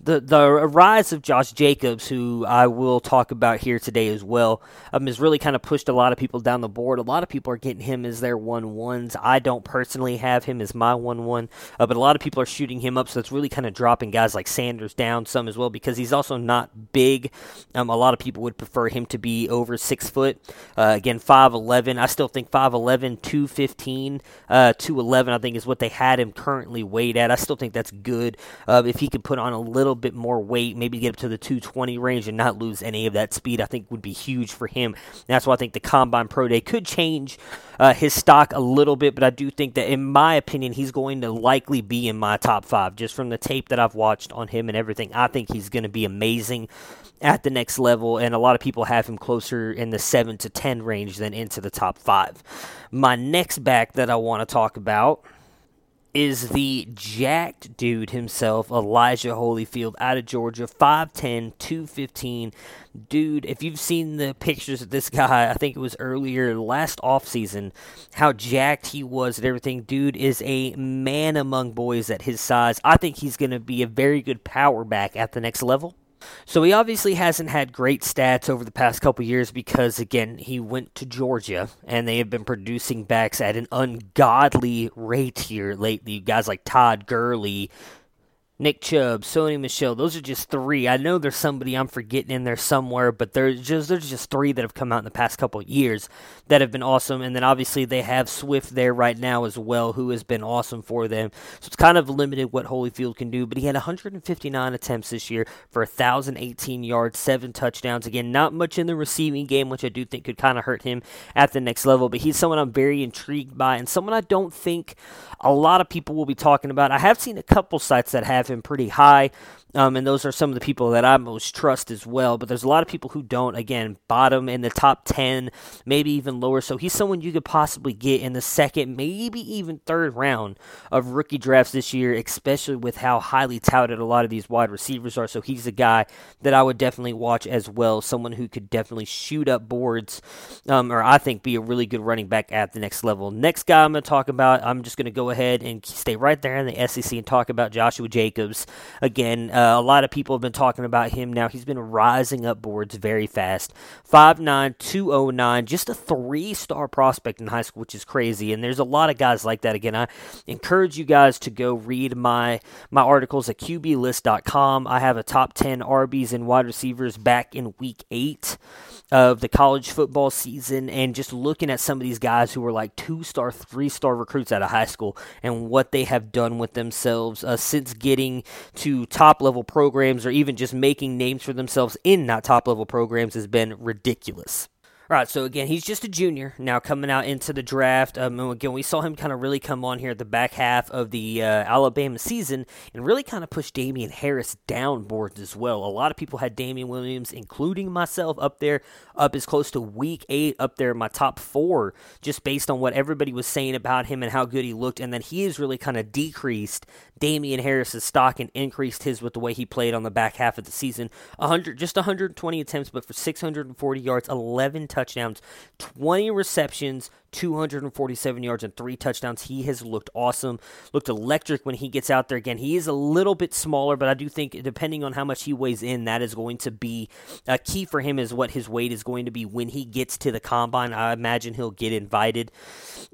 the, the rise of Josh Jacobs, who I will talk about here today as well, um, has really kind of pushed a lot of people down the board. A lot of people are getting him as their one ones. I don't personally have him as my one one, uh, but a lot of people are shooting him up, so it's really kind of dropping guys like Sanders down some as well, because he's also not big. Um, a lot of people would prefer him to be over six foot. Uh, again, five eleven. I still think five eleven, two fifteen, uh, two eleven, I think is what they had him currently weighed at. I still think that's good. Uh, if he could put on a little bit more weight, maybe get up to the two twenty range and not lose any of that speed, I think would be huge for him. And that's why I think the Combine Pro Day could change uh, his stock a little bit, but I do think that, in my opinion, he's going to likely be in my top five, just from the tape that I've watched on him and everything. I think he's going to be amazing at the next level, and a lot of people have him closer in the seven to ten range than into the top five. My next back that I want to talk about is the jacked dude himself, Elijah Holyfield, out of Georgia, five ten, two fifteen. Dude, if you've seen the pictures of this guy, I think it was earlier last offseason, how jacked he was and everything. Dude is a man among boys at his size. I think he's going to be a very good power back at the next level. So he obviously hasn't had great stats over the past couple years because, again, he went to Georgia, and they have been producing backs at an ungodly rate here lately. Guys like Todd Gurley, Nick Chubb, Sonny Michel, those are just three. I know there's somebody I'm forgetting in there somewhere, but there's just there's just three that have come out in the past couple of years that have been awesome. And then obviously they have Swift there right now as well, who has been awesome for them. So it's kind of limited what Holyfield can do, but he had one hundred fifty-nine attempts this year for one thousand eighteen yards, seven touchdowns. Again, not much in the receiving game, which I do think could kind of hurt him at the next level, but he's someone I'm very intrigued by and someone I don't think a lot of people will be talking about. I have seen a couple sites that have him pretty high, um, and those are some of the people that I most trust as well, but there's a lot of people who don't. Again, bottom in the top ten, maybe even lower, so he's someone you could possibly get in the second, maybe even third round of rookie drafts this year, especially with how highly touted a lot of these wide receivers are, so he's a guy that I would definitely watch as well, someone who could definitely shoot up boards, um, or I think be a really good running back at the next level. Next guy I'm going to talk about, I'm just going to go ahead and stay right there in the S E C and talk about Joshua Jacobs. Jacobs. Again, uh, a lot of people have been talking about him now. He's been rising up boards very fast. five nine, two oh nine, just a three-star prospect in high school, which is crazy. And there's a lot of guys like that. Again, I encourage you guys to go read my, my articles at Q B list dot com. I have a top ten R Bs and wide receivers back in week eight of the college football season, and just looking at some of these guys who were like two-star, three-star recruits out of high school and what they have done with themselves uh, since getting to top-level programs, or even just making names for themselves in not top-level programs, has been ridiculous. All right, so again, he's just a junior now coming out into the draft. Um, and again, we saw him kind of really come on here at the back half of the uh, Alabama season and really kind of push Damian Harris down boards as well. A lot of people had Damian Williams, including myself, up there, up as close to week eight, up there in my top four, just based on what everybody was saying about him and how good he looked. And then he has really kind of decreased Damian Harris's stock and increased his with the way he played on the back half of the season. one hundred, just one hundred twenty attempts, but for six hundred forty yards, eleven times. Touchdowns, twenty receptions, two hundred forty-seven yards and three touchdowns. He has looked awesome, looked electric when he gets out there. Again, he is a little bit smaller, but I do think depending on how much he weighs in, that is going to be a key for him, is what his weight is going to be when he gets to the combine. I imagine he'll get invited.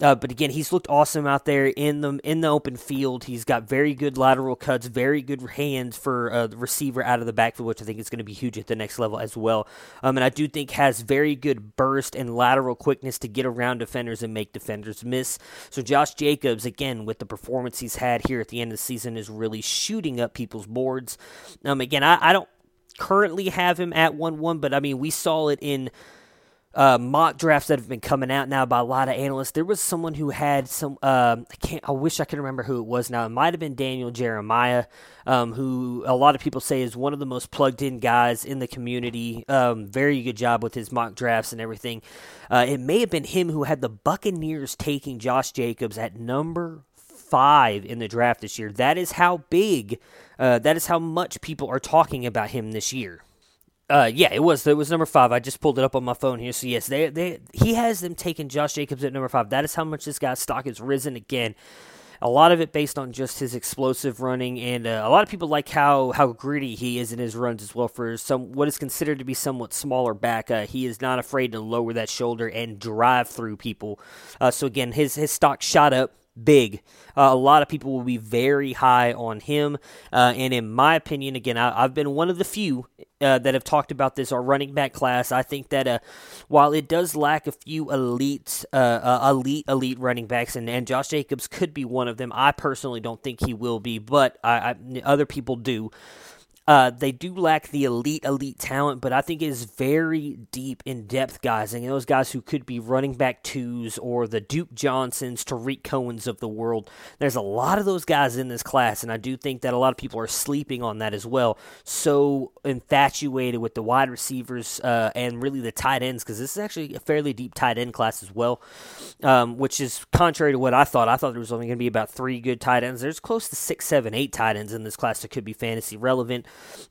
Uh, but again, he's looked awesome out there in the in the open field. He's got very good lateral cuts, very good hands for a uh, receiver out of the backfield, which I think is going to be huge at the next level as well. Um, and I do think has very good burst and lateral quickness to get around defenders and make defenders miss. So Josh Jacobs, again, with the performance he's had here at the end of the season, is really shooting up people's boards. Um, again, I, I don't currently have him at one one, but I mean, we saw it in Uh, mock drafts that have been coming out now by a lot of analysts. There was someone who had some, uh, I can't, I wish I could remember who it was now. It might have been Daniel Jeremiah, um, who a lot of people say is one of the most plugged in guys in the community. Um, very good job with his mock drafts and everything. Uh, it may have been him who had the Buccaneers taking Josh Jacobs at number five in the draft this year. That is how big, uh, that is how much people are talking about him this year. Uh, yeah, it was. It was number five. I just pulled it up on my phone here. So, yes, they they he has them taking Josh Jacobs at number five. That is how much this guy's stock has risen again. A lot of it based on just his explosive running, and uh, a lot of people like how, how gritty he is in his runs as well for some what is considered to be somewhat smaller back. Uh, he is not afraid to lower that shoulder and drive through people. Uh, so, again, his, his stock shot up big. Uh, a lot of people will be very high on him. Uh, and in my opinion, again, I, I've been one of the few Uh, that have talked about this, our running back class. I think that uh, while it does lack a few elite, uh, uh, elite, elite running backs, and, and Josh Jacobs could be one of them. I personally don't think he will be, but I, I, other people do. Uh, they do lack the elite, elite talent, but I think it is very deep in depth, guys. And those guys who could be running back twos or the Duke Johnsons, Tariq Cohens of the world. There's a lot of those guys in this class, and I do think that a lot of people are sleeping on that as well. So infatuated with the wide receivers uh, and really the tight ends, because this is actually a fairly deep tight end class as well, um, which is contrary to what I thought. I thought there was only going to be about three good tight ends. There's close to six, seven, eight tight ends in this class that could be fantasy relevant.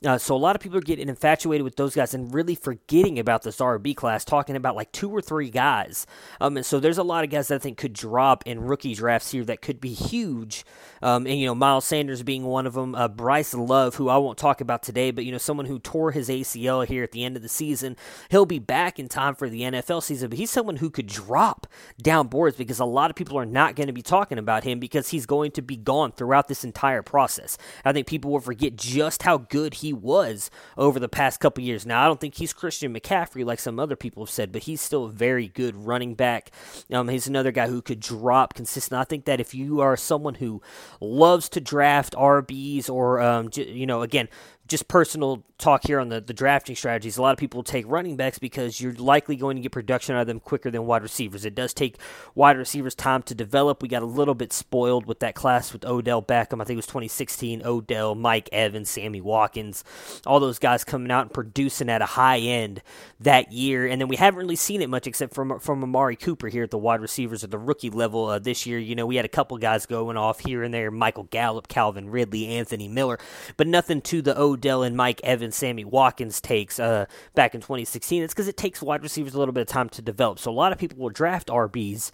Uh, so a lot of people are getting infatuated with those guys and really forgetting about this R B class, talking about like two or three guys. Um, and so there's a lot of guys that I think could drop in rookie drafts here that could be huge. Um, and, you know, Miles Sanders being one of them, uh, Bryce Love, who I won't talk about today, but, you know, someone who tore his A C L here at the end of the season. He'll be back in time for the N F L season, but he's someone who could drop down boards because a lot of people are not going to be talking about him because he's going to be gone throughout this entire process. I think people will forget just how good he was over the past couple years. Now, I don't think he's Christian McCaffrey like some other people have said, but he's still a very good running back. Um, he's another guy who could drop consistent. I think that if you are someone who loves to draft R Bs or, um, you know, again, just personal talk here on the, the drafting strategies. A lot of people take running backs because you're likely going to get production out of them quicker than wide receivers. It does take wide receivers time to develop. We got a little bit spoiled with that class with Odell Beckham. I think it was twenty sixteen, Odell, Mike Evans, Sammy Watkins, all those guys coming out and producing at a high end that year. And then we haven't really seen it much except from, from Amari Cooper here at the wide receivers at the rookie level uh, this year. You know, we had a couple guys going off here and there, Michael Gallup, Calvin Ridley, Anthony Miller, but nothing to the Odell Odell and Mike Evans, Sammy Watkins takes uh, back in twenty sixteen. It's because it takes wide receivers a little bit of time to develop. So a lot of people will draft R Bs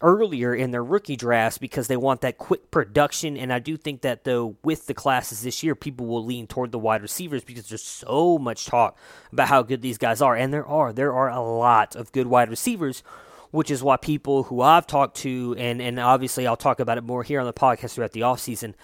earlier in their rookie drafts because they want that quick production. And I do think that, though, with the classes this year, people will lean toward the wide receivers because there's so much talk about how good these guys are. And there are. There are a lot of good wide receivers, which is why people who I've talked to, and, and obviously I'll talk about it more here on the podcast throughout the offseason,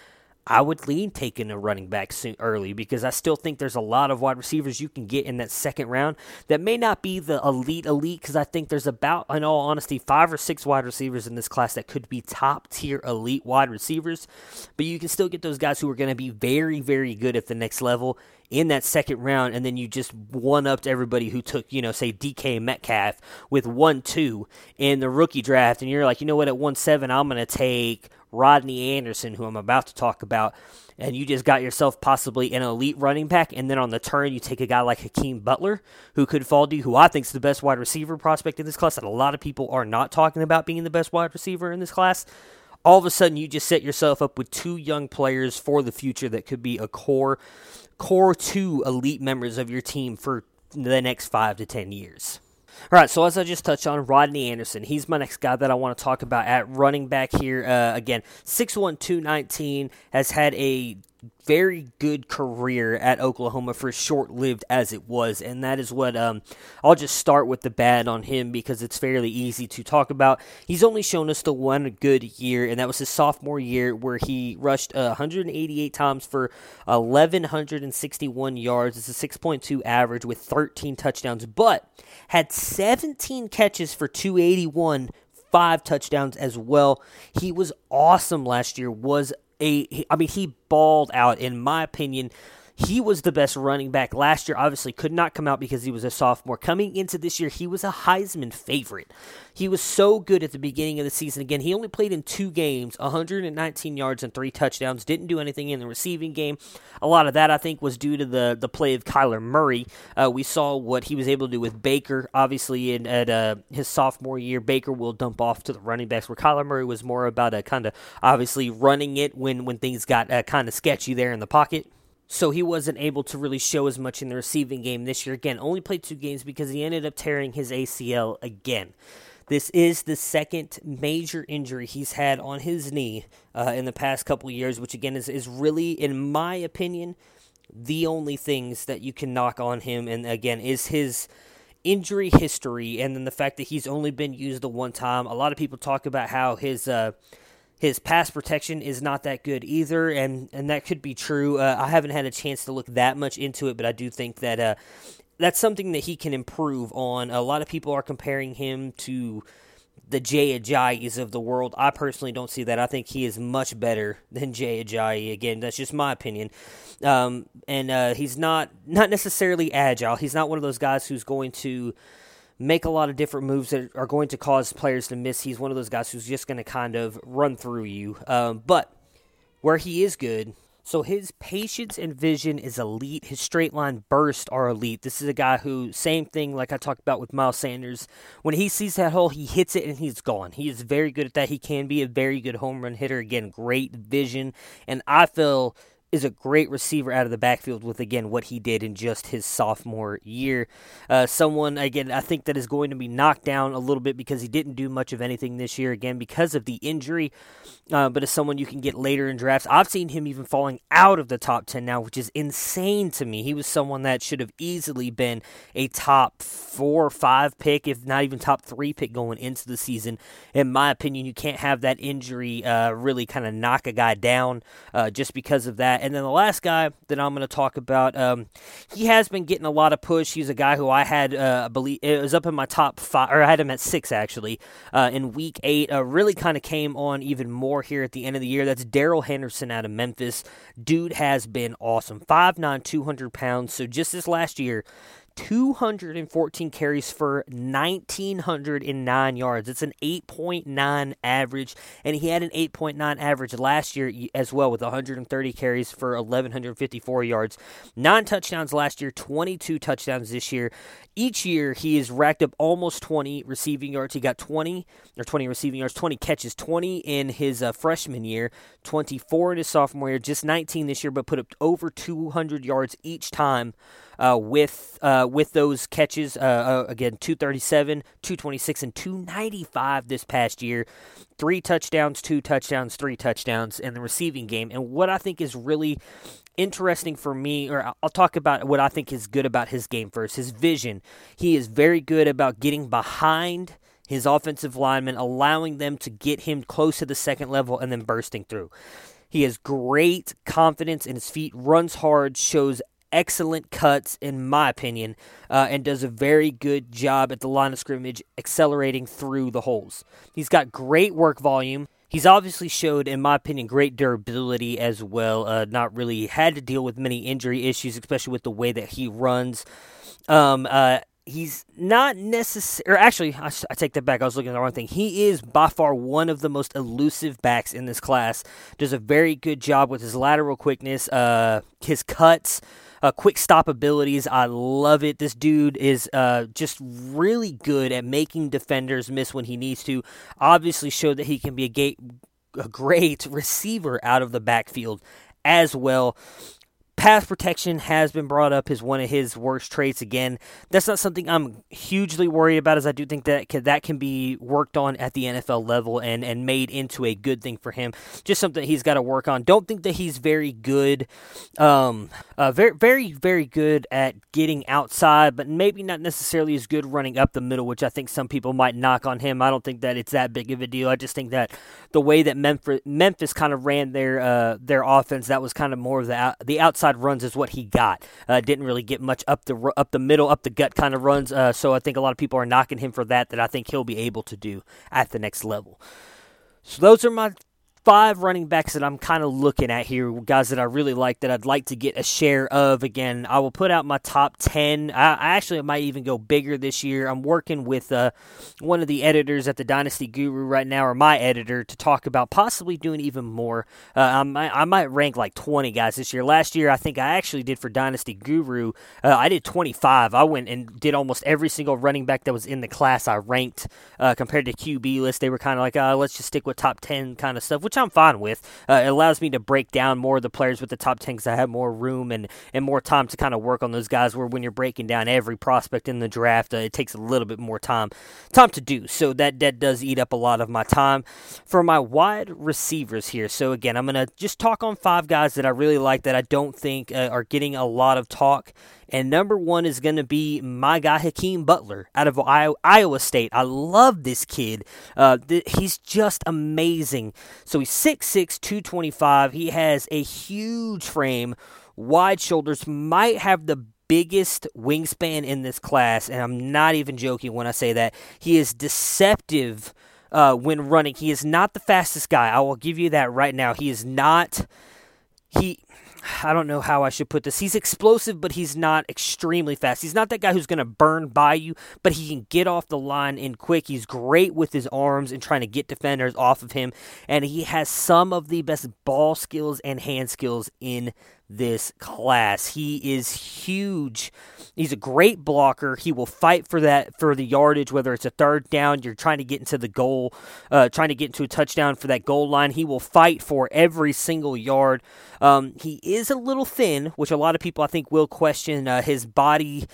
I would lean taking a running back soon, early because I still think there's a lot of wide receivers you can get in that second round that may not be the elite elite because I think there's about, in all honesty, five or six wide receivers in this class that could be top-tier elite wide receivers, but you can still get those guys who are going to be very, very good at the next level in that second round, and then you just one-upped everybody who took, you know, say D K Metcalf with one two in the rookie draft, and you're like, you know what, at one seven, I'm going to take Rodney Anderson, who I'm about to talk about, and you just got yourself possibly an elite running back, and then on the turn you take a guy like Hakeem Butler, who could fall to you, who I think is the best wide receiver prospect in this class, and a lot of people are not talking about being the best wide receiver in this class. All of a sudden, you just set yourself up with two young players for the future that could be a core, core two elite members of your team for the next five to ten years. All right, so as I just touched on, Rodney Anderson. He's my next guy that I want to talk about at running back here. Uh, again, six one, two nineteen, has had a very good career at Oklahoma for short-lived as it was, and that is what um, I'll just start with the bad on him because it's fairly easy to talk about. He's only shown us the one good year, and that was his sophomore year where he rushed uh, one hundred eighty-eight times for eleven sixty-one yards. It's a six point two average with thirteen touchdowns, but had seventeen catches for two eighty-one, five touchdowns as well. He was awesome last year, was A, I mean, he balled out, in my opinion. He was the best running back last year. Obviously could not come out because he was a sophomore. Coming into this year, he was a Heisman favorite. He was so good at the beginning of the season. Again, he only played in two games, one hundred nineteen yards and three touchdowns. Didn't do anything in the receiving game. A lot of that, I think, was due to the, the play of Kyler Murray. Uh, we saw what he was able to do with Baker, obviously, in, at uh, his sophomore year. Baker will dump off to the running backs, where Kyler Murray was more about a kind of, obviously, running it when, when things got uh, kind of sketchy there in the pocket. So he wasn't able to really show as much in the receiving game this year. Again, only played two games because he ended up tearing his A C L again. This is the second major injury he's had on his knee uh, in the past couple of years, which again is, is really, in my opinion, the only things that you can knock on him. And again, is his injury history, and then the fact that he's only been used the one time. A lot of people talk about how his... Uh, His pass protection is not that good either, and, and that could be true. Uh, I haven't had a chance to look that much into it, but I do think that uh, that's something that he can improve on. A lot of people are comparing him to the Jay Ajayi's of the world. I personally don't see that. I think he is much better than Jay Ajayi. Again, that's just my opinion. Um, and uh, he's not, not necessarily agile. He's not one of those guys who's going to make a lot of different moves that are going to cause players to miss. He's one of those guys who's just going to kind of run through you. Um, but where he is good, so his patience and vision is elite. His straight line bursts are elite. This is a guy who, same thing like I talked about with Miles Sanders, when he sees that hole, he hits it and he's gone. He is very good at that. He can be a very good home run hitter. Again, great vision. And I feel is a great receiver out of the backfield with, again, what he did in just his sophomore year. Uh, someone, again, I think that is going to be knocked down a little bit because he didn't do much of anything this year, again, because of the injury, uh, but as someone you can get later in drafts. I've seen him even falling out of the top ten now, which is insane to me. He was someone that should have easily been a top four or five pick, if not even top three pick going into the season. In my opinion, you can't have that injury uh, really kind of knock a guy down uh, just because of that. And then the last guy that I'm going to talk about, um, he has been getting a lot of push. He's a guy who I had, uh, I believe, it was up in my top five, or I had him at six, actually, uh, in week eight. Uh, really kind of came on even more here at the end of the year. That's Darrell Henderson out of Memphis. Dude has been awesome. five nine, two hundred pounds. So just this last year, two hundred fourteen carries for one thousand nine hundred nine yards. It's an eight point nine average, and he had an eight point nine average last year as well with one hundred thirty carries for one thousand one hundred fifty-four yards. Nine touchdowns last year, twenty-two touchdowns this year. Each year, he has racked up almost twenty receiving yards. He got twenty, or twenty receiving yards, twenty catches, twenty in his uh, freshman year, twenty-four in his sophomore year, just nineteen this year, but put up over two hundred yards each time uh, with... Uh, With those catches, uh, uh, again, two thirty-seven, two twenty-six, and two ninety-five this past year. Three touchdowns, two touchdowns, three touchdowns in the receiving game. And what I think is really interesting for me, or I'll talk about what I think is good about his game first, his vision. He is very good about getting behind his offensive linemen, allowing them to get him close to the second level and then bursting through. He has great confidence in his feet, runs hard, shows excellent cuts, in my opinion, uh, and does a very good job at the line of scrimmage, accelerating through the holes. He's got great work volume. He's obviously showed, in my opinion, great durability as well. Uh, not really had to deal with many injury issues, especially with the way that he runs. Um, uh, He's not necessarily, or actually, I, I take that back. I was looking at the wrong thing. He is by far one of the most elusive backs in this class. Does a very good job with his lateral quickness, uh, his cuts, uh, quick stop abilities. I love it. This dude is uh, just really good at making defenders miss when he needs to. Obviously showed that he can be a, gate, a great receiver out of the backfield as well. Pass protection has been brought up as one of his worst traits again. That's not something I'm hugely worried about, as I do think that can, that can be worked on at the N F L level and, and made into a good thing for him. Just something he's got to work on. Don't think that he's very good, um, uh, very, very, very good at getting outside, but maybe not necessarily as good running up the middle, which I think some people might knock on him. I don't think that it's that big of a deal. I just think that the way that Memphis, Memphis kind of ran their uh, their offense, that was kind of more of the the outside runs is what he got. Uh, didn't really get much up the up the middle, up the gut kind of runs. Uh, so I think a lot of people are knocking him for that. That I think he'll be able to do at the next level. So those are my five running backs that I'm kind of looking at here, guys that I really like, that I'd like to get a share of. Again, I will put out my top ten. I, I actually might even go bigger this year. I'm working with uh, one of the editors at the Dynasty Guru right now, or my editor, to talk about possibly doing even more. Uh, I, might, I might rank like twenty guys this year. Last year, I think I actually did for Dynasty Guru, uh, I did twenty-five. I went and did almost every single running back that was in the class I ranked. Uh, compared to Q B list, they were kind of like, oh, let's just stick with top ten kind of stuff, which I'm fine with. Uh, it allows me to break down more of the players with the top ten because I have more room and, and more time to kind of work on those guys, where when you're breaking down every prospect in the draft, uh, it takes a little bit more time time to do. So that, that does eat up a lot of my time. For my wide receivers here, so again, I'm going to just talk on five guys that I really like that I don't think uh, are getting a lot of talk. And number one is going to be my guy, Hakeem Butler, out of Iowa State. I love this kid. Uh, th- he's just amazing. So he's six six, two twenty-five. He has a huge frame, wide shoulders, might have the biggest wingspan in this class. And I'm not even joking when I say that. He is deceptive uh, when running. He is not the fastest guy. I will give you that right now. He is not... He... I don't know how I should put this. He's explosive, but he's not extremely fast. He's not that guy who's going to burn by you, but he can get off the line in quick. He's great with his arms and trying to get defenders off of him, and he has some of the best ball skills and hand skills in this class. He is huge. He's a great blocker. He will fight for that, for the yardage, whether it's a third down, you're trying to get into the goal, uh, trying to get into a touchdown for that goal line. He will fight for every single yard. Um, he is a little thin, which a lot of people I think will question uh, his body.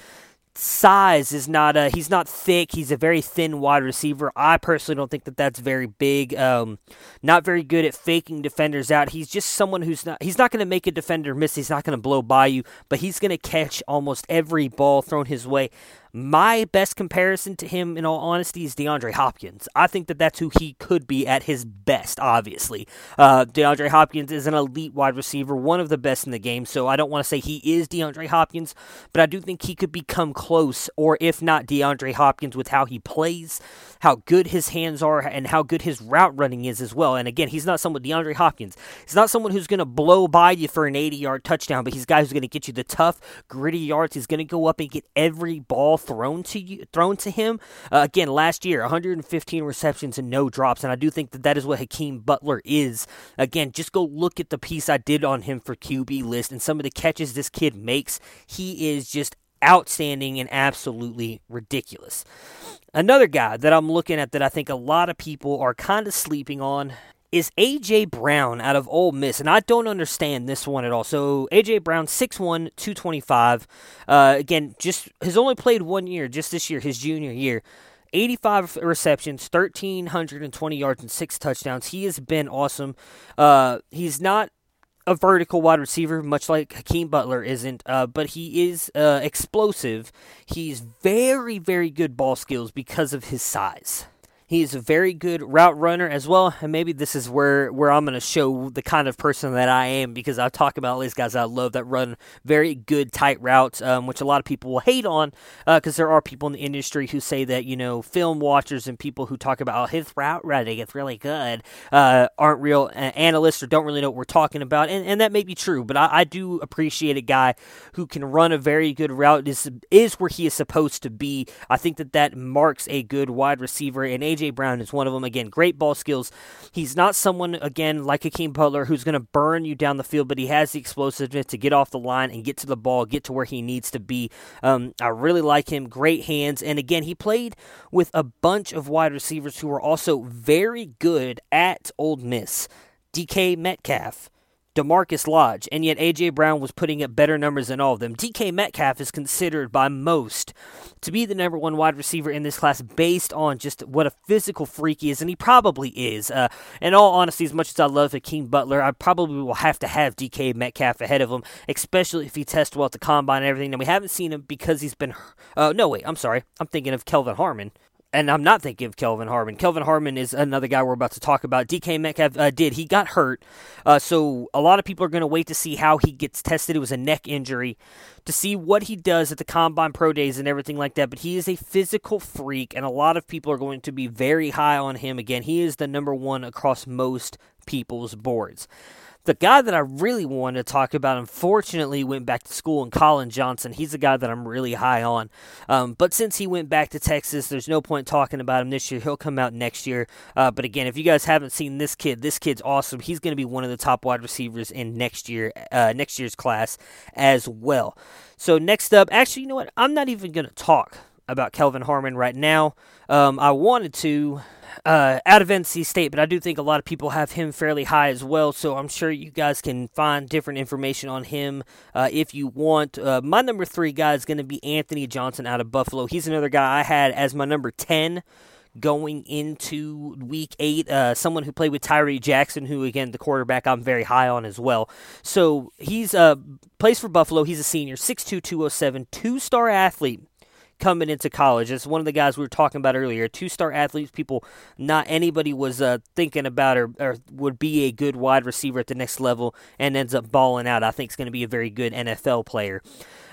Size is not uh he's not thick. He's a very thin wide receiver. I personally don't think that that's very big. Um, not very good at faking defenders out. He's just someone who's not. He's not going to make a defender miss. He's not going to blow by you, but he's going to catch almost every ball thrown his way. My best comparison to him, in all honesty, is DeAndre Hopkins. I think that that's who he could be at his best, obviously. Uh, DeAndre Hopkins is an elite wide receiver, one of the best in the game, so I don't want to say he is DeAndre Hopkins, but I do think he could become close, or if not DeAndre Hopkins, with how he plays, how good his hands are, and how good his route running is as well. And again, he's not someone, DeAndre Hopkins, he's not someone who's going to blow by you for an eighty-yard touchdown, but he's a guy who's going to get you the tough, gritty yards. He's going to go up and get every ball thrown to you, thrown to him. Uh, again, last year, one hundred fifteen receptions and no drops, and I do think that that is what Hakeem Butler is. Again, just go look at the piece I did on him for Q B List and some of the catches this kid makes. He is just outstanding and absolutely ridiculous. Another guy that I'm looking at that I think a lot of people are kind of sleeping on is A J. Brown out of Ole Miss, and I don't understand this one at all. So, A J. Brown, six one, two twenty-five. Uh, again, just has only played one year, just this year, his junior year. eighty-five receptions, one thousand three hundred twenty yards, and six touchdowns. He has been awesome. Uh, he's not a vertical wide receiver, much like Hakeem Butler isn't, uh, but he is uh, explosive. He's very, very good ball skills because of his size. He is a very good route runner as well, and maybe this is where, where I'm going to show the kind of person that I am, because I talk about all these guys I love that run very good tight routes, um, which a lot of people will hate on, because uh, there are people in the industry who say that, you know, film watchers and people who talk about, oh, his route running is really good, uh, aren't real uh, analysts or don't really know what we're talking about, and, and that may be true, but I, I do appreciate a guy who can run a very good route, is, is where he is supposed to be. I think that that marks a good wide receiver, and A J. A J. Brown is one of them. Again, great ball skills. He's not someone, again, like Hakeem Butler, who's going to burn you down the field, but he has the explosiveness to get off the line and get to the ball, get to where he needs to be. Um, I really like him. Great hands. And again, he played with a bunch of wide receivers who were also very good at Ole Miss. D K Metcalf, DeMarcus Lodge, and yet A J. Brown was putting up better numbers than all of them. D K Metcalf is considered by most to be the number one wide receiver in this class based on just what a physical freak he is, and he probably is. Uh, in all honesty, as much as I love Hakeem Butler, I probably will have to have D K Metcalf ahead of him, especially if he tests well at the Combine and everything. Now, we haven't seen him because he's been... Uh, no, wait, I'm sorry. I'm thinking of Kelvin Harmon. And I'm not thinking of Kelvin Harmon. Kelvin Harmon is another guy we're about to talk about. D K Metcalf uh, did. He got hurt. Uh, so a lot of people are going to wait to see how he gets tested. It was a neck injury. To see what he does at the Combine Pro Days and everything like that. But he is a physical freak. And a lot of people are going to be very high on him. Again, he is the number one across most people's boards. The guy that I really wanted to talk about, unfortunately, went back to school, and Colin Johnson. He's a guy that I'm really high on. Um, but since he went back to Texas, there's no point talking about him this year. He'll come out next year. Uh, but again, if you guys haven't seen this kid, this kid's awesome. He's going to be one of the top wide receivers in next year, uh, next year's class as well. So next up, actually, you know what? I'm not even going to talk about Kelvin Harmon right now. Um, I wanted to... Uh, out of N C State, but I do think a lot of people have him fairly high as well, so I'm sure you guys can find different information on him uh, if you want. Uh, my number three guy is going to be Anthony Johnson out of Buffalo. He's another guy I had as my number ten going into week eight, uh, someone who played with Tyree Jackson, who, again, the quarterback I'm very high on as well. So he's uh, plays for Buffalo. He's a senior, six two, two oh seven, two-star athlete. Coming into college, that's one of the guys we were talking about earlier. Two-star athletes, people, not anybody was uh, thinking about or, or would be a good wide receiver at the next level, and ends up balling out. I think is going to be a very good N F L player.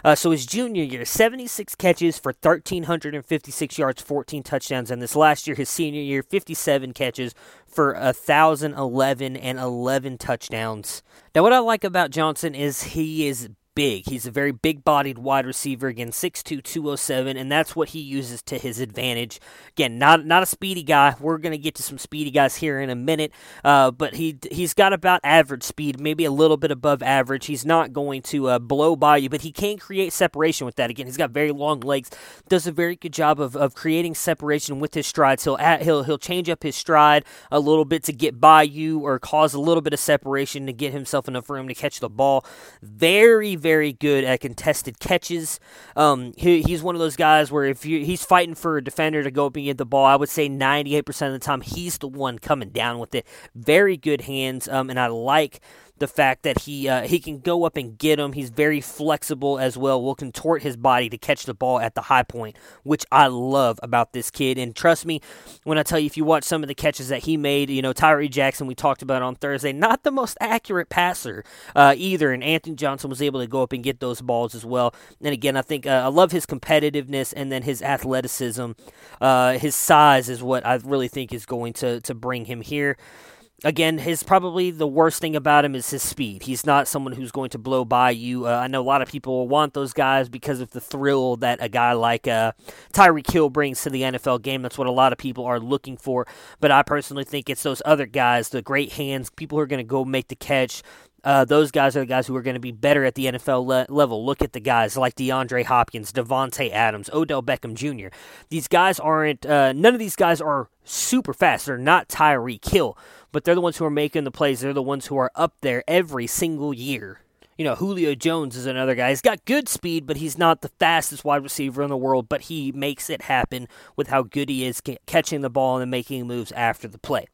Uh, so his junior year, seventy-six catches for one thousand three hundred fifty-six yards, fourteen touchdowns, and this last year, his senior year, fifty-seven catches for one thousand eleven and eleven touchdowns. Now, what I like about Johnson is he is big. He's a very big-bodied wide receiver, again, six two, two oh seven, and that's what he uses to his advantage. Again, not not a speedy guy. We're going to get to some speedy guys here in a minute, uh, but he, he's got about average speed, maybe a little bit above average. He's not going to uh, blow by you, but he can create separation with that. Again, he's got very long legs, does a very good job of, of creating separation with his strides. He'll, at, he'll, he'll change up his stride a little bit to get by you or cause a little bit of separation to get himself enough room to catch the ball. Very, very Very good at contested catches. Um, he, he's one of those guys where if you, he's fighting for a defender to go up and get the ball, I would say ninety-eight percent of the time he's the one coming down with it. Very good hands, um, and I like the fact that he uh, he can go up and get him. He's very flexible as well. Will contort his body to catch the ball at the high point, which I love about this kid. And trust me, when I tell you, if you watch some of the catches that he made, you know, Tyree Jackson, we talked about on Thursday, not the most accurate passer uh, either. And Anthony Johnson was able to go up and get those balls as well. And again, I think uh, I love his competitiveness and then his athleticism. Uh, his size is what I really think is going to, to bring him here. Again, his probably the worst thing about him is his speed. He's not someone who's going to blow by you. Uh, I know a lot of people want those guys because of the thrill that a guy like uh, Tyreek Hill brings to the N F L game. That's what a lot of people are looking for. But I personally think it's those other guys, the great hands, people who are going to go make the catch. Uh, those guys are the guys who are going to be better at the N F L le- level. Look at the guys like DeAndre Hopkins, Devontae Adams, Odell Beckham Junior These guys aren't, uh, none of these guys are super fast. They're not Tyreek Hill, but they're the ones who are making the plays. They're the ones who are up there every single year. You know, Julio Jones is another guy. He's got good speed, but he's not the fastest wide receiver in the world, but he makes it happen with how good he is c- catching the ball and then making moves after the play.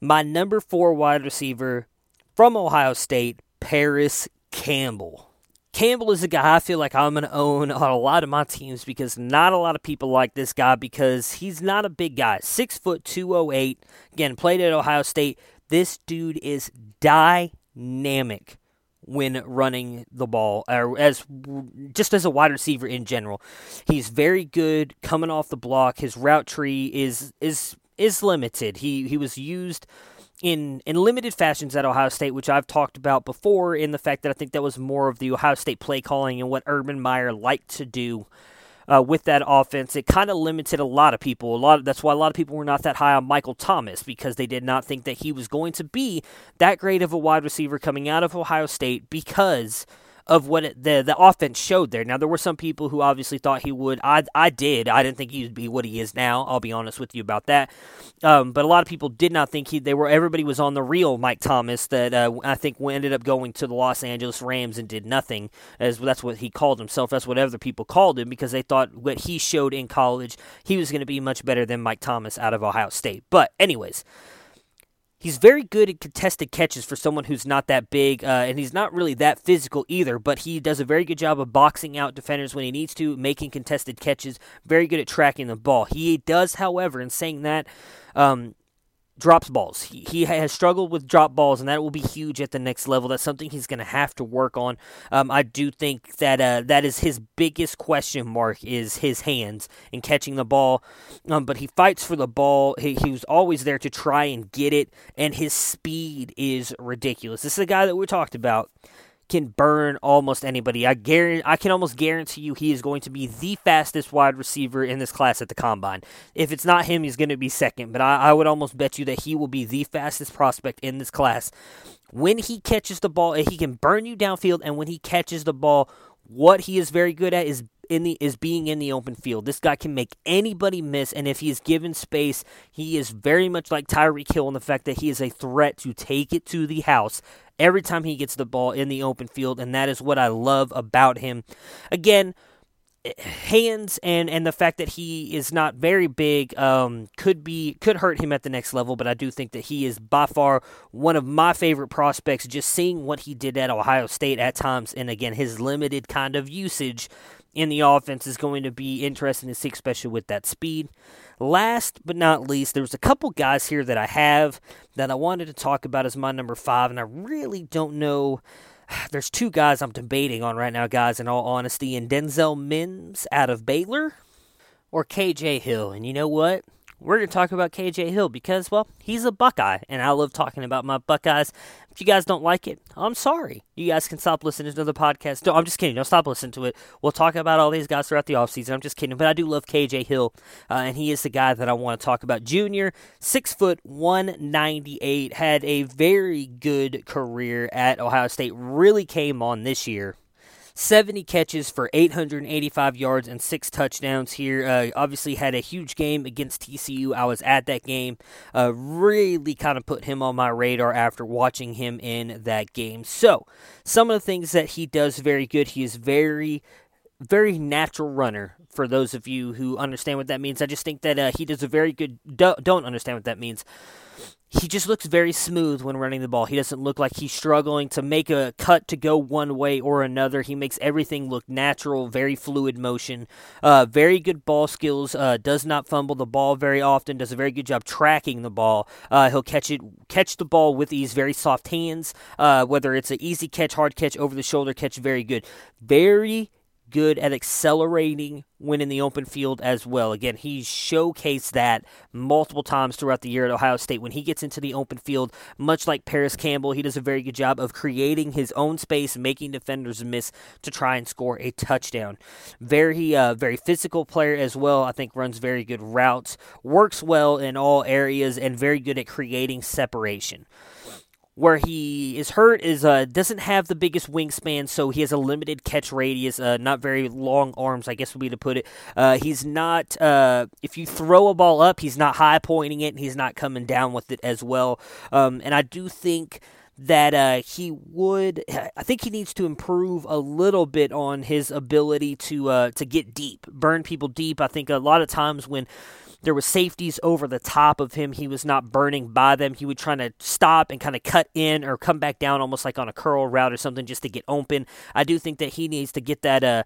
My number four wide receiver from Ohio State, Paris Campbell. Campbell is a guy I feel like I'm going to own on a lot of my teams because not a lot of people like this guy because he's not a big guy. six foot, two oh eight. Again, played at Ohio State. This dude is dynamic when running the ball, or as just as a wide receiver in general. He's very good coming off the block. His route tree is is is limited. He he was used In in limited fashions at Ohio State, which I've talked about before, in the fact that I think that was more of the Ohio State play calling and what Urban Meyer liked to do uh, with that offense. It kind of limited a lot of people. A lot of, that's why a lot of people were not that high on Michael Thomas, because they did not think that he was going to be that great of a wide receiver coming out of Ohio State because of what it, the the offense showed there. Now, there were some people who obviously thought he would. I I did. I didn't think he'd be what he is now. I'll be honest with you about that. Um, but a lot of people did not think he. They were. Everybody was on the real Mike Thomas that uh, I think ended up going to the Los Angeles Rams and did nothing. As that's what he called himself. That's what other people called him because they thought what he showed in college, he was going to be much better than Mike Thomas out of Ohio State. But anyways. He's very good at contested catches for someone who's not that big, uh, and he's not really that physical either, but he does a very good job of boxing out defenders when he needs to, making contested catches, very good at tracking the ball. He does, however, in saying that, um, drops balls. He, he has struggled with drop balls, and that will be huge at the next level. That's something he's going to have to work on. Um, I do think that uh, that is his biggest question mark is his hands and catching the ball. Um, but he fights for the ball. He, he was always there to try and get it, and his speed is ridiculous. This is a guy that we talked about. Can burn almost anybody. I guarantee, I can almost guarantee you he is going to be the fastest wide receiver in this class at the Combine. If it's not him, he's going to be second, but I, I would almost bet you that he will be the fastest prospect in this class. When he catches the ball, he can burn you downfield, and when he catches the ball, what he is very good at is in the is being in the open field. This guy can make anybody miss, and if he is given space, he is very much like Tyreek Hill in the fact that he is a threat to take it to the house every time he gets the ball in the open field, and that is what I love about him. Again, hands and, and the fact that he is not very big um, could be could hurt him at the next level, but I do think that he is by far one of my favorite prospects, just seeing what he did at Ohio State at times, and again, his limited kind of usage in the offense is going to be interesting to see, especially with that speed. Last but not least, there's a couple guys here that I have that I wanted to talk about as my number five, and I really don't know. There's two guys I'm debating on right now, guys, in all honesty, and Denzel Mims out of Baylor or K J Hill. And you know what? We're going to talk about K J Hill because, well, he's a Buckeye, and I love talking about my Buckeyes. If you guys don't like it, I'm sorry. You guys can stop listening to the podcast. No, I'm just kidding. Don't stop listening to it. We'll talk about all these guys throughout the offseason. I'm just kidding. But I do love K J Hill, uh, and he is the guy that I want to talk about. Junior, six foot one ninety-eight, had a very good career at Ohio State, really came on this year. seventy catches for eight hundred eighty-five yards and six touchdowns here. Uh, obviously had a huge game against T C U. I was at that game. Uh, really kind of put him on my radar after watching him in that game. So, some of the things that he does very good. He is very, very natural runner. For those of you who understand what that means, I just think that uh, he does a very good... Don't understand what that means. He just looks very smooth when running the ball. He doesn't look like he's struggling to make a cut to go one way or another. He makes everything look natural, very fluid motion, uh, very good ball skills, uh, does not fumble the ball very often, does a very good job tracking the ball. Uh, he'll catch it, catch the ball with these very soft hands, uh, whether it's an easy catch, hard catch, over-the-shoulder catch, very good. Very good at accelerating when in the open field as well. Again, he showcased that multiple times throughout the year at Ohio State. When he gets into the open field, much like Paris Campbell, he does a very good job of creating his own space, making defenders miss to try and score a touchdown. Very, uh, very physical player as well. I think runs very good routes, works well in all areas, and very good at creating separation. Where he is hurt is uh, doesn't have the biggest wingspan, so he has a limited catch radius, uh, not very long arms, I guess would be to put it. Uh, he's not, uh, if you throw a ball up, he's not high-pointing it, and he's not coming down with it as well. Um, and I do think that uh, he would, I think he needs to improve a little bit on his ability to uh, to get deep, burn people deep. I think a lot of times when there were safeties over the top of him. He was not burning by them. He would try to stop and kind of cut in or come back down almost like on a curl route or something just to get open. I do think that he needs to get that, uh,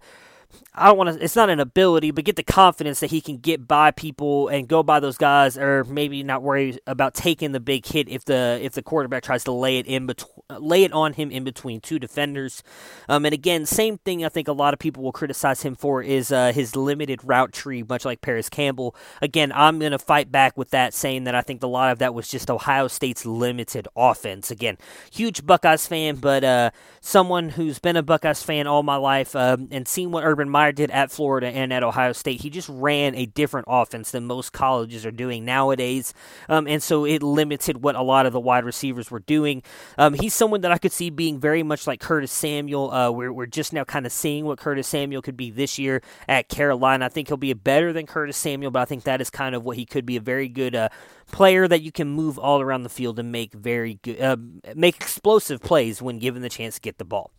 I don't want to, it's not an ability, but get the confidence that he can get by people and go by those guys, or maybe not worry about taking the big hit if the if the quarterback tries to lay it in between, lay it on him in between two defenders. Um, and again, same thing I think a lot of people will criticize him for is uh, his limited route tree, much like Paris Campbell. Again, I'm going to fight back with that, saying that I think a lot of that was just Ohio State's limited offense. Again, huge Buckeyes fan, but uh, someone who's been a Buckeyes fan all my life um, and seen what Urban Urban Meyer did at Florida and at Ohio State. He just ran a different offense than most colleges are doing nowadays, um, and so it limited what a lot of the wide receivers were doing. Um, he's someone that I could see being very much like Curtis Samuel. Uh, we're, we're just now kind of seeing what Curtis Samuel could be this year at Carolina. I think he'll be better than Curtis Samuel, but I think that is kind of what he could be, a very good uh, player that you can move all around the field and make very good, uh, make explosive plays when given the chance to get the ball.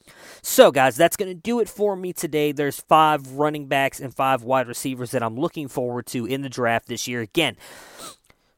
So, guys, that's going to do it for me today. There's five running backs and five wide receivers that I'm looking forward to in the draft this year. Again,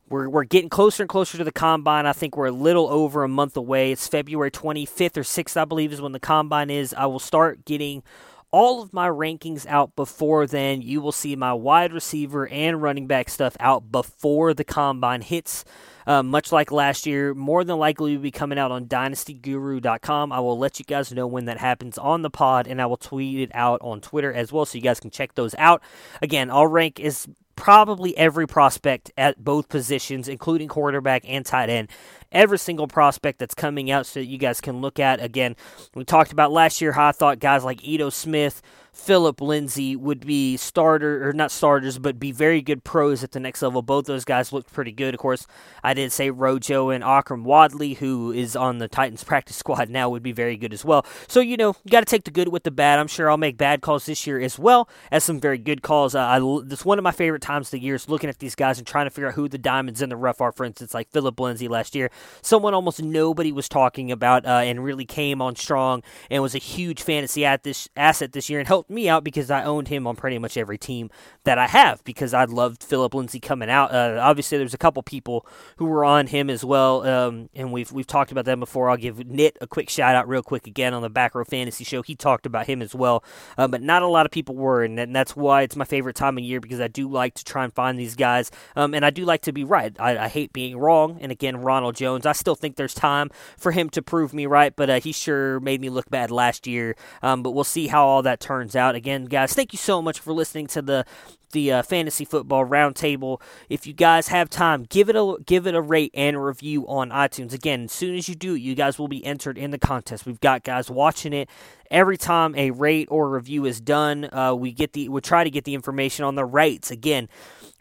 We're we're getting closer and closer to the Combine. I think we're a little over a month away. It's February twenty-fifth or sixth, I believe, is when the Combine is. I will start getting all of my rankings out before then. You will see my wide receiver and running back stuff out before the Combine hits. Uh, much like last year, more than likely will be coming out on dynasty guru dot com. I will let you guys know when that happens on the pod, and I will tweet it out on Twitter as well, so you guys can check those out. Again, I'll rank as probably every prospect at both positions, including quarterback and tight end. Every single prospect that's coming out so that you guys can look at. Again, we talked about last year how I thought guys like Ito Smith, Phillip Lindsay would be starter, or not starters, but be very good pros at the next level. Both those guys looked pretty good. Of course, I did say Rojo and Akram Wadley, who is on the Titans practice squad now, would be very good as well. So, you know, you got to take the good with the bad. I'm sure I'll make bad calls this year as well as some very good calls. Uh, I, it's one of my favorite times of the year is looking at these guys and trying to figure out who the diamonds in the rough are. For instance, like Phillip Lindsay last year, someone almost nobody was talking about uh, and really came on strong and was a huge fantasy at this, asset this year and helped me out because I owned him on pretty much every team that I have because I loved Phillip Lindsay coming out. Uh, obviously, there's a couple people who were on him as well, um, and we've we've talked about them before. I'll give Nit a quick shout-out real quick again on the Back Row Fantasy Show. He talked about him as well, uh, but not a lot of people were, and, and that's why it's my favorite time of year because I do like to try and find these guys, um, and I do like to be right. I, I hate being wrong, and again, Ronald Jones, I still think there's time for him to prove me right, but uh, he sure made me look bad last year, um, but we'll see how all that turns out. Again, guys, thank you so much for listening to the the uh, Fantasy Football Roundtable. If you guys have time, give it a give it a rate and a review on iTunes. Again, as soon as you do it, you guys will be entered in the contest. We've got guys watching it. Every time a rate or review is done, uh, we get the we try to get the information on the rates. Again,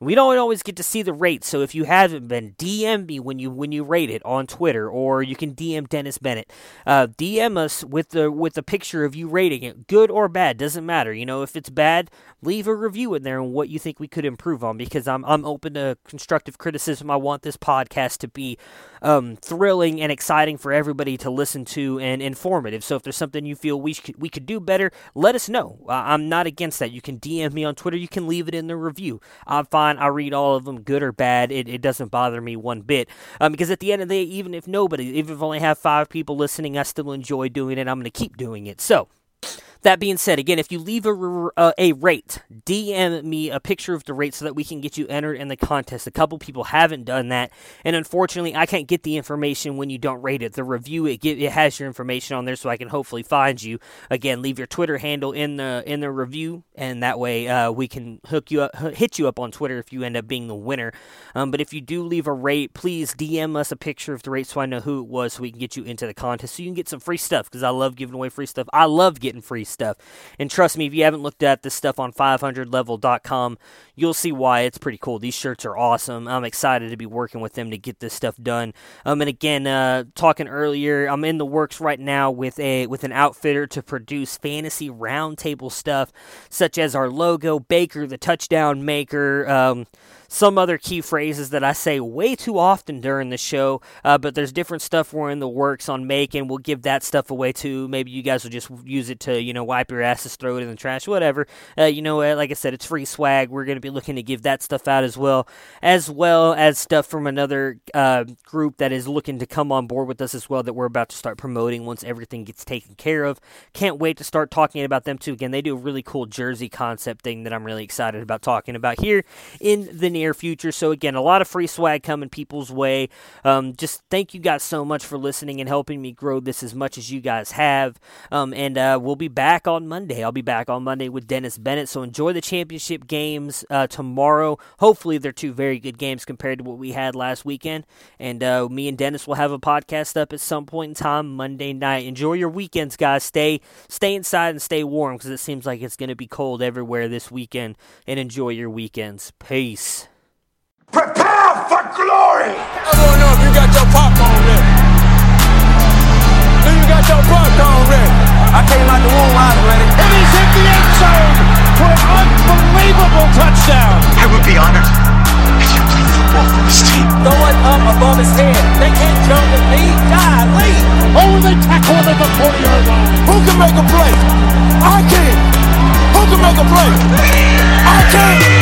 we don't always get to see the rates, so if you haven't been, D M me when you when you rate it on Twitter, or you can D M Dennis Bennett. Uh, D M us with the with a picture of you rating it, good or bad, doesn't matter. You know, if it's bad, leave a review in there and what you think we could improve on, because I'm I'm open to constructive criticism. I want this podcast to be um, thrilling and exciting for everybody to listen to and informative. So if there's something you feel we we could do better, let us know. Uh, I'm not against that. You can D M me on Twitter. You can leave it in the review. I'm fine. I read all of them, good or bad. It, it doesn't bother me one bit, um, because at the end of the day, even if nobody, even if I only have five people listening, I still enjoy doing it. I'm going to keep doing it. So that being said, again, if you leave a, uh, a rate, D M me a picture of the rate so that we can get you entered in the contest. A couple people haven't done that, and unfortunately, I can't get the information when you don't rate it. The review, it get, it has your information on there, so I can hopefully find you. Again, leave your Twitter handle in the in the review, and that way uh, we can hook you up, hit you up on Twitter if you end up being the winner. Um, but if you do leave a rate, please D M us a picture of the rate so I know who it was, so we can get you into the contest, so you can get some free stuff, because I love giving away free stuff. I love getting free stuff. stuff. And trust me, if you haven't looked at this stuff on five hundred level dot com, you'll see why. It's pretty cool. These shirts are awesome. I'm excited to be working with them to get this stuff done. Um, and again, uh, talking earlier, I'm in the works right now with a with an outfitter to produce fantasy roundtable stuff, such as our logo, Baker, the touchdown maker, um, some other key phrases that I say way too often during the show, uh, but there's different stuff we're in the works on making. We'll give that stuff away too. Maybe you guys will just use it to, you know, wipe your asses, throw it in the trash, whatever. Uh, you know, like I said, it's free swag. We're going to be looking to give that stuff out as well, as well as stuff from another uh, group that is looking to come on board with us as well that we're about to start promoting once everything gets taken care of. Can't wait to start talking about them too. Again, they do a really cool jersey concept thing that I'm really excited about talking about here in the near near future. So again, a lot of free swag coming people's way. Um, just thank you guys so much for listening and helping me grow this as much as you guys have. Um, and uh, we'll be back on Monday. I'll be back on Monday with Dennis Bennett. So enjoy the championship games uh, tomorrow. Hopefully they're two very good games compared to what we had last weekend. And uh, me and Dennis will have a podcast up at some point in time Monday night. Enjoy your weekends, guys. Stay, stay inside and stay warm because it seems like it's going to be cold everywhere this weekend. And enjoy your weekends. Peace. Prepare for glory! I don't know if you got your popcorn ready. Do you got your popcorn ready? I came out the womb, I was ready. And he's hit the end zone for an unbelievable touchdown. I would be honored if you played football for this team. Throw it up above his head. They can't jump with me. God, leave. Oh, they tackle him at the forty-yard line. Who can make a play? I can. Who can make a play? I can.